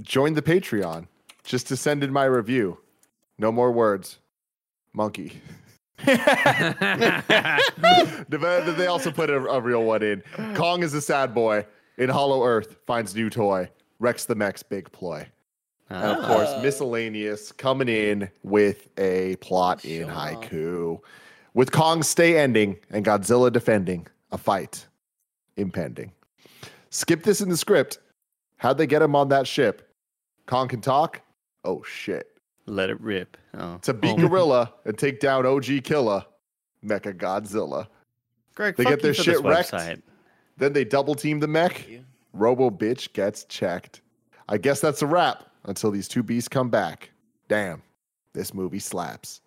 join the Patreon just to send in my review. No more words. Monkey. They also put a real one in. Kong is a sad boy. In Hollow Earth, finds new toy. Rex the Mech's big ploy. Oh. And of course, Miscellaneous coming in with a plot in haiku. With Kong's stay ending and Godzilla defending, a fight impending. Skip this in the script. How'd they get him on that ship? Kong can talk? Oh, shit. Let it rip. Oh. To beat Gorilla and take down OG Killa, Mechagodzilla. Greg, they get their shit wrecked. Website. Then they double team the mech. Robo bitch gets checked. I guess that's a wrap until these two beasts come back. Damn, this movie slaps.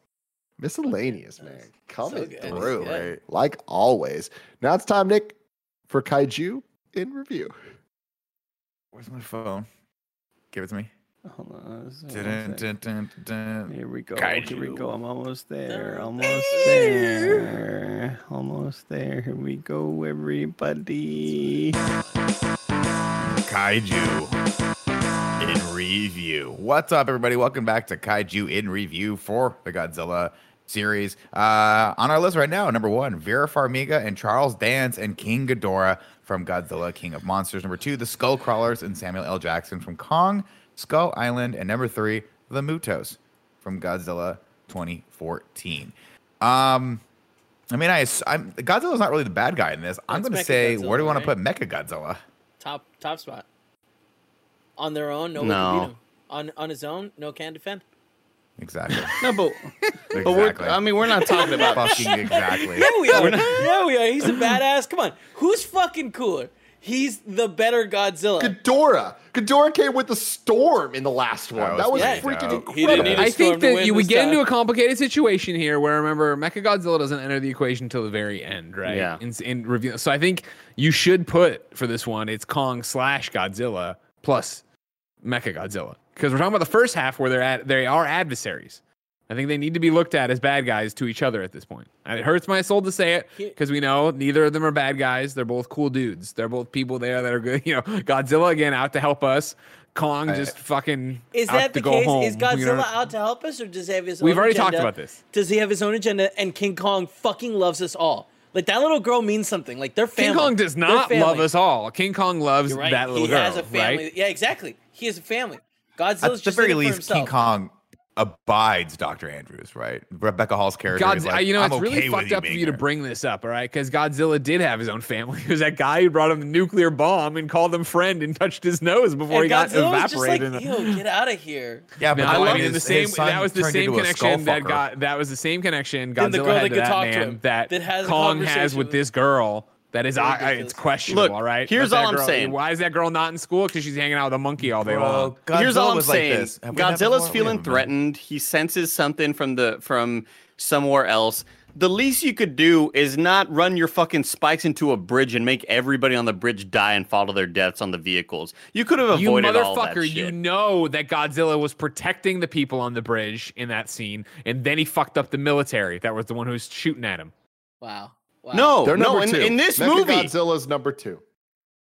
Miscellaneous, man. Coming through, right? Like always. Now it's time, Nick, for Kaiju in Review. Where's my phone? Give it to me. Hold on. Here we go. Kaiju. Here we go. I'm almost there. Almost there. Here we go, everybody. Kaiju in Review. What's up, everybody? Welcome back to Kaiju in Review for the Godzilla series. On our list right now, number 1, Vera Farmiga and Charles Dance and King Ghidorah from Godzilla, King of Monsters. Number 2, the Skull Crawlers and Samuel L. Jackson from Kong Skull Island, and number 3, the Mutos from Godzilla 2014. I mean, I'm Godzilla's not really the bad guy in this. I'm going to say, where do you want to put Mechagodzilla? Top spot. On their own, no one can beat him. On his own, no can defend. Exactly. No, but we're not talking about fucking exactly. Yeah, we are. Yeah, we are. He's a badass. Come on, who's fucking cooler? He's the better Godzilla. Ghidorah came with the storm in the last one. That was freaking incredible. I think that you would get into a complicated situation here where, remember, Mechagodzilla doesn't enter the equation until the very end, right? Yeah. In review. So I think you should put, for this one, it's Kong/Godzilla plus Mechagodzilla. Because we're talking about the first half where they are adversaries. I think they need to be looked at as bad guys to each other at this point. And it hurts my soul to say it because we know neither of them are bad guys. They're both cool dudes. They're both people there that are good. You know, Godzilla again out to help us. Kong just fucking is out that the to go case? Home. Is Godzilla out to help us, or does he have his? We've already talked about this. Does he have his own agenda? And King Kong fucking loves us all. Like, that little girl means something. Like, they're family. King Kong does not love us all. King Kong loves that little girl. He has a family. Right? Yeah, exactly. He has a family. Godzilla's at just the very least for himself. King Kong abides Dr. Andrews, right? Rebecca Hall's character is like, it's okay really fucked up for you to bring this up, all right? Because Godzilla did have his own family. He was that guy who brought him the nuclear bomb and called him friend and touched his nose before he got evaporated. Godzilla was just like, get out of here. Yeah, but that was the same connection Godzilla had to that man that Kong has with this girl. That is, it's questionable. Look, all right. Here's all I'm saying. Why is that girl not in school? Because she's hanging out with a monkey all day long. Here's all I'm saying. Godzilla's feeling threatened. He senses something from somewhere else. the least you could do is not run your fucking spikes into a bridge and make everybody on the bridge die and fall to their deaths on the vehicles. You could have avoided all that shit. You know that Godzilla was protecting the people on the bridge in that scene, and then he fucked up the military. That was the one who was shooting at him. Wow. No. In this movie, Godzilla's number two.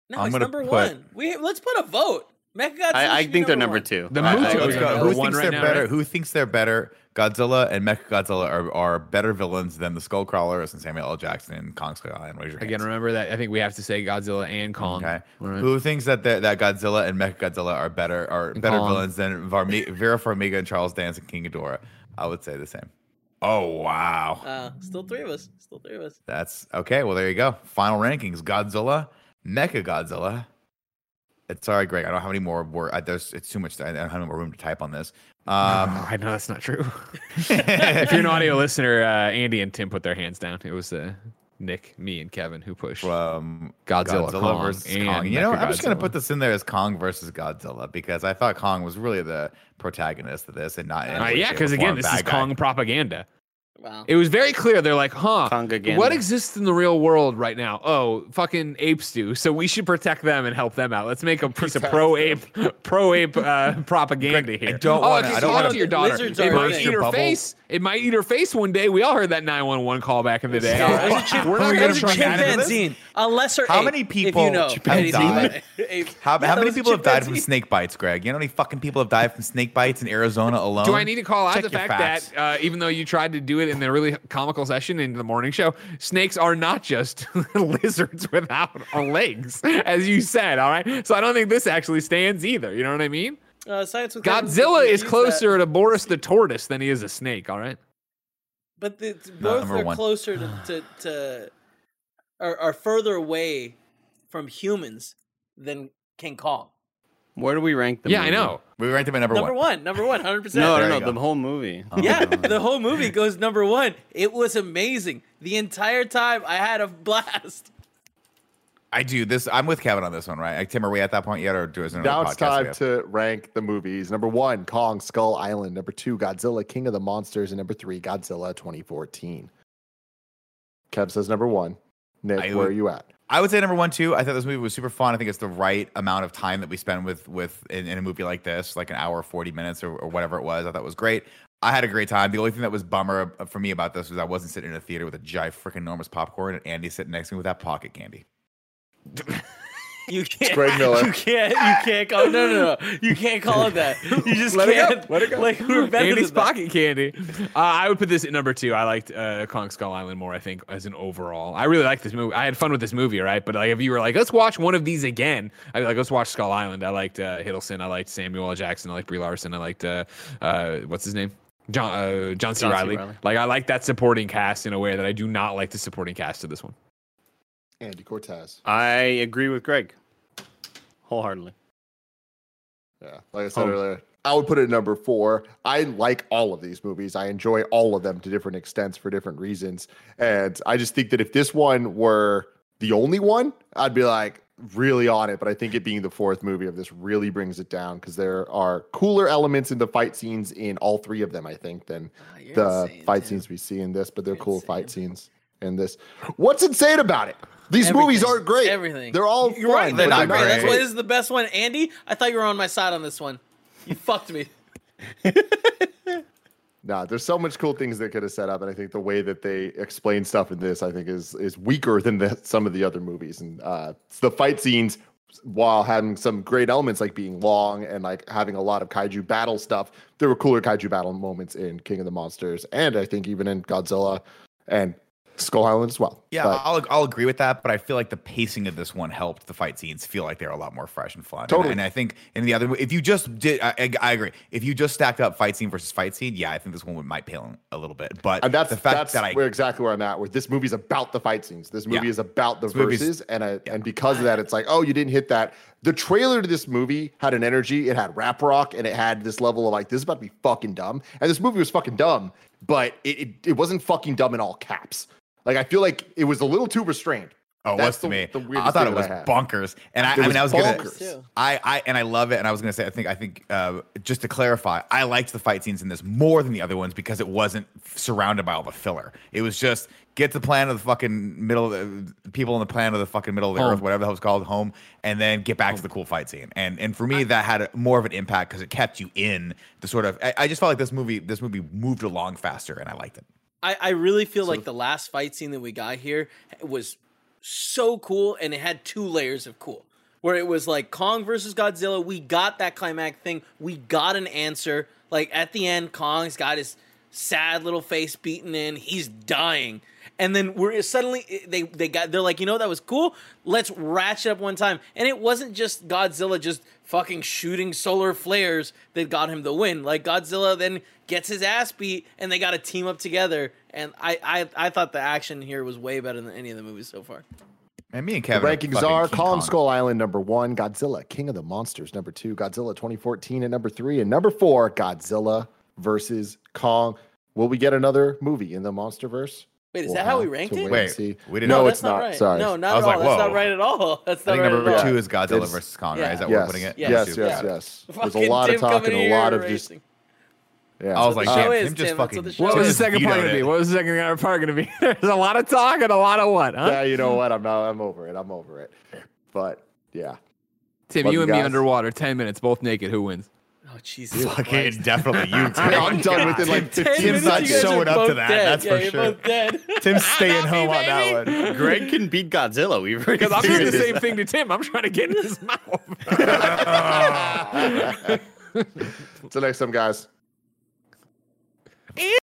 No, it's number one. Let's put a vote. I think they're number two. Who thinks they're better? Godzilla and Mechagodzilla are better villains than the Skull crawler and Samuel L. Jackson and Kong Skull Island. Again, remember that I think we have to say Godzilla and Kong. Okay. Right. Who thinks that Godzilla and Mechagodzilla are better villains than Vera Farmiga and Charles Dance and King Ghidorah? I would say the same. Oh, wow. Still three of us. That's okay. Well, there you go. Final rankings. Godzilla, Mechagodzilla. It's all right, Greg. I don't have any more work. It's too much. I don't have any more room to type on this. I know that's not true. If you're an audio listener, Andy and Tim put their hands down. It was Nick, me, and Kevin who pushed Godzilla versus Kong. You know, I'm just going to put this in there as Kong versus Godzilla because I thought Kong was really the protagonist of this and not. Yeah, because again, this is Kong propaganda. Wow. It was very clear. They're like, what exists in the real world right now? Oh, fucking apes do. So we should protect them and help them out. Let's make a piece of pro-ape propaganda here. I don't want to your daughter. It might eat her face one day. We all heard that 911 call back in the day. We're not going to chimpanzee. Unless her How many people have died from snake bites, Greg? You know how many fucking people have died from snake bites in Arizona alone? Do I need to call out the fact that even though you tried to do it in the really comical session in the morning show, snakes are not just lizards without legs, as you said. All right, so I don't think this actually stands either. You know what I mean? Godzilla is closer to Boris the tortoise than he is a snake. All right, but both are closer to further away from humans than King Kong. Where do we rank them? Yeah, I know. We ranked them at number one, 100%. No, the whole movie. The whole movie goes number one. It was amazing. The entire time, I had a blast. I do this. I'm with Kevin on this one, right? Tim, are we at that point yet, or do another podcast? Now it's time to rank the movies. Number one, Kong Skull Island. Number two, Godzilla King of the Monsters, and number three, Godzilla 2014. Kev says number one. Nick, where are you at? I would say number one, too. I thought this movie was super fun. I think it's the right amount of time that we spend in a movie like this, like an hour, 40 minutes or whatever it was. I thought it was great. I had a great time. The only thing that was bummer for me about this was I wasn't sitting in a theater with a giant freaking enormous popcorn and Andy sitting next to me with that pocket candy. You can't call no. You can't call it that. You just let it go. Like we're better Andy's than pocket candy. I would put this at number two. I liked Kong Skull Island more, I think, as an overall. I really liked this movie. I had fun with this movie, right? But like if you were like, let's watch one of these again, I'd be like, let's watch Skull Island. I liked Hiddleston, I liked Samuel L. Jackson, I liked Brie Larson, I liked what's his name? John C. Reilly. Like I like that supporting cast in a way that I do not like the supporting cast of this one. Andy Cortez. I agree with Greg wholeheartedly. Yeah, like I said earlier, I would put it at number four. I like all of these movies. I enjoy all of them to different extents for different reasons. And I just think that if this one were the only one, I'd be like really on it. But I think it being the fourth movie of this really brings it down because there are cooler elements in the fight scenes in all three of them, I think, than scenes we see in this. But they're cool fight scenes in this. What's insane about it? These movies aren't great. Everything. They're all fun. You're right. They're not great. That's why this is the best one. Andy, I thought you were on my side on this one. You fucked me. Nah, there's so much cool things they could have set up, and I think the way that they explain stuff in this, I think, is weaker than some of the other movies. And the fight scenes, while having some great elements like being long and like having a lot of kaiju battle stuff, there were cooler kaiju battle moments in King of the Monsters, and I think even in Godzilla and Skull Island as well. Yeah, but I'll agree with that, but I feel like the pacing of this one helped the fight scenes feel like they're a lot more fresh and fun. Totally. And I think in the other, if you just did, I agree. If you just stacked up fight scene versus fight scene, yeah, I think this one might pale a little bit. But and exactly where I'm at. Where this movie's about the fight scenes. This movie is about the verses, and because of that, it's like, oh, you didn't hit that. The trailer to this movie had an energy. It had rap rock, and it had this level of like, this is about to be fucking dumb. And this movie was fucking dumb, but it wasn't fucking dumb in all caps. Like, I feel like it was a little too restrained. Oh, that's it was to me. I thought it was bonkers, and I love it. And I was gonna say, I think just to clarify, I liked the fight scenes in this more than the other ones because it wasn't surrounded by all the filler. It was just get to the planet of the fucking middle, people on the planet of the fucking middle of the earth, whatever the hell it's called, home, and then get back to the cool fight scene. And for me, that had more of an impact because it kept you in the sort of. I just felt like this movie moved along faster, and I liked it. I really feel like the last fight scene that we got here was so cool, and it had two layers of cool where it was like Kong versus Godzilla. We got that climactic thing. We got an answer. Like at the end, Kong's got his sad little face beaten in. He's dying. And then we're suddenly they're like, you know, that was cool. Let's ratchet up one time. And it wasn't just Godzilla just fucking shooting solar flares that got him the win. Like Godzilla then gets his ass beat and they got to team up together. And I thought the action here was way better than any of the movies so far. And me and Kevin. The rankings are Kong Skull Island #1, Godzilla King of the Monsters #2, Godzilla 2014 at #3, and #4, Godzilla vs. Kong. Will we get another movie in the MonsterVerse? Wait, is that how we ranked it? Wait, we didn't. No, it's not. Right. Sorry, no, not at all. That's not right at all. That's not right at all. I think number 2 is Godzilla vs. Kong. Right? Is that what we're putting it? Yes. There's a lot of talk and a lot of just. Yeah, I was like, damn, just fucking. What was the second part going to be? What was the second part going to be? There's a lot of talk and a lot of what? Huh? Yeah, you know what? I'm over it. But yeah, Tim, you and me underwater, 10 minutes, both naked. Who wins? Oh Jesus! Fucking definitely you. Tim. I'm done with it. Like 15 minutes. Tim's not showing up to that. That's for sure. Dead. Tim's staying home on that one. Greg can beat Godzilla. We've because I'm doing the same thing to Tim. I'm trying to get in his mouth. Till next time, guys.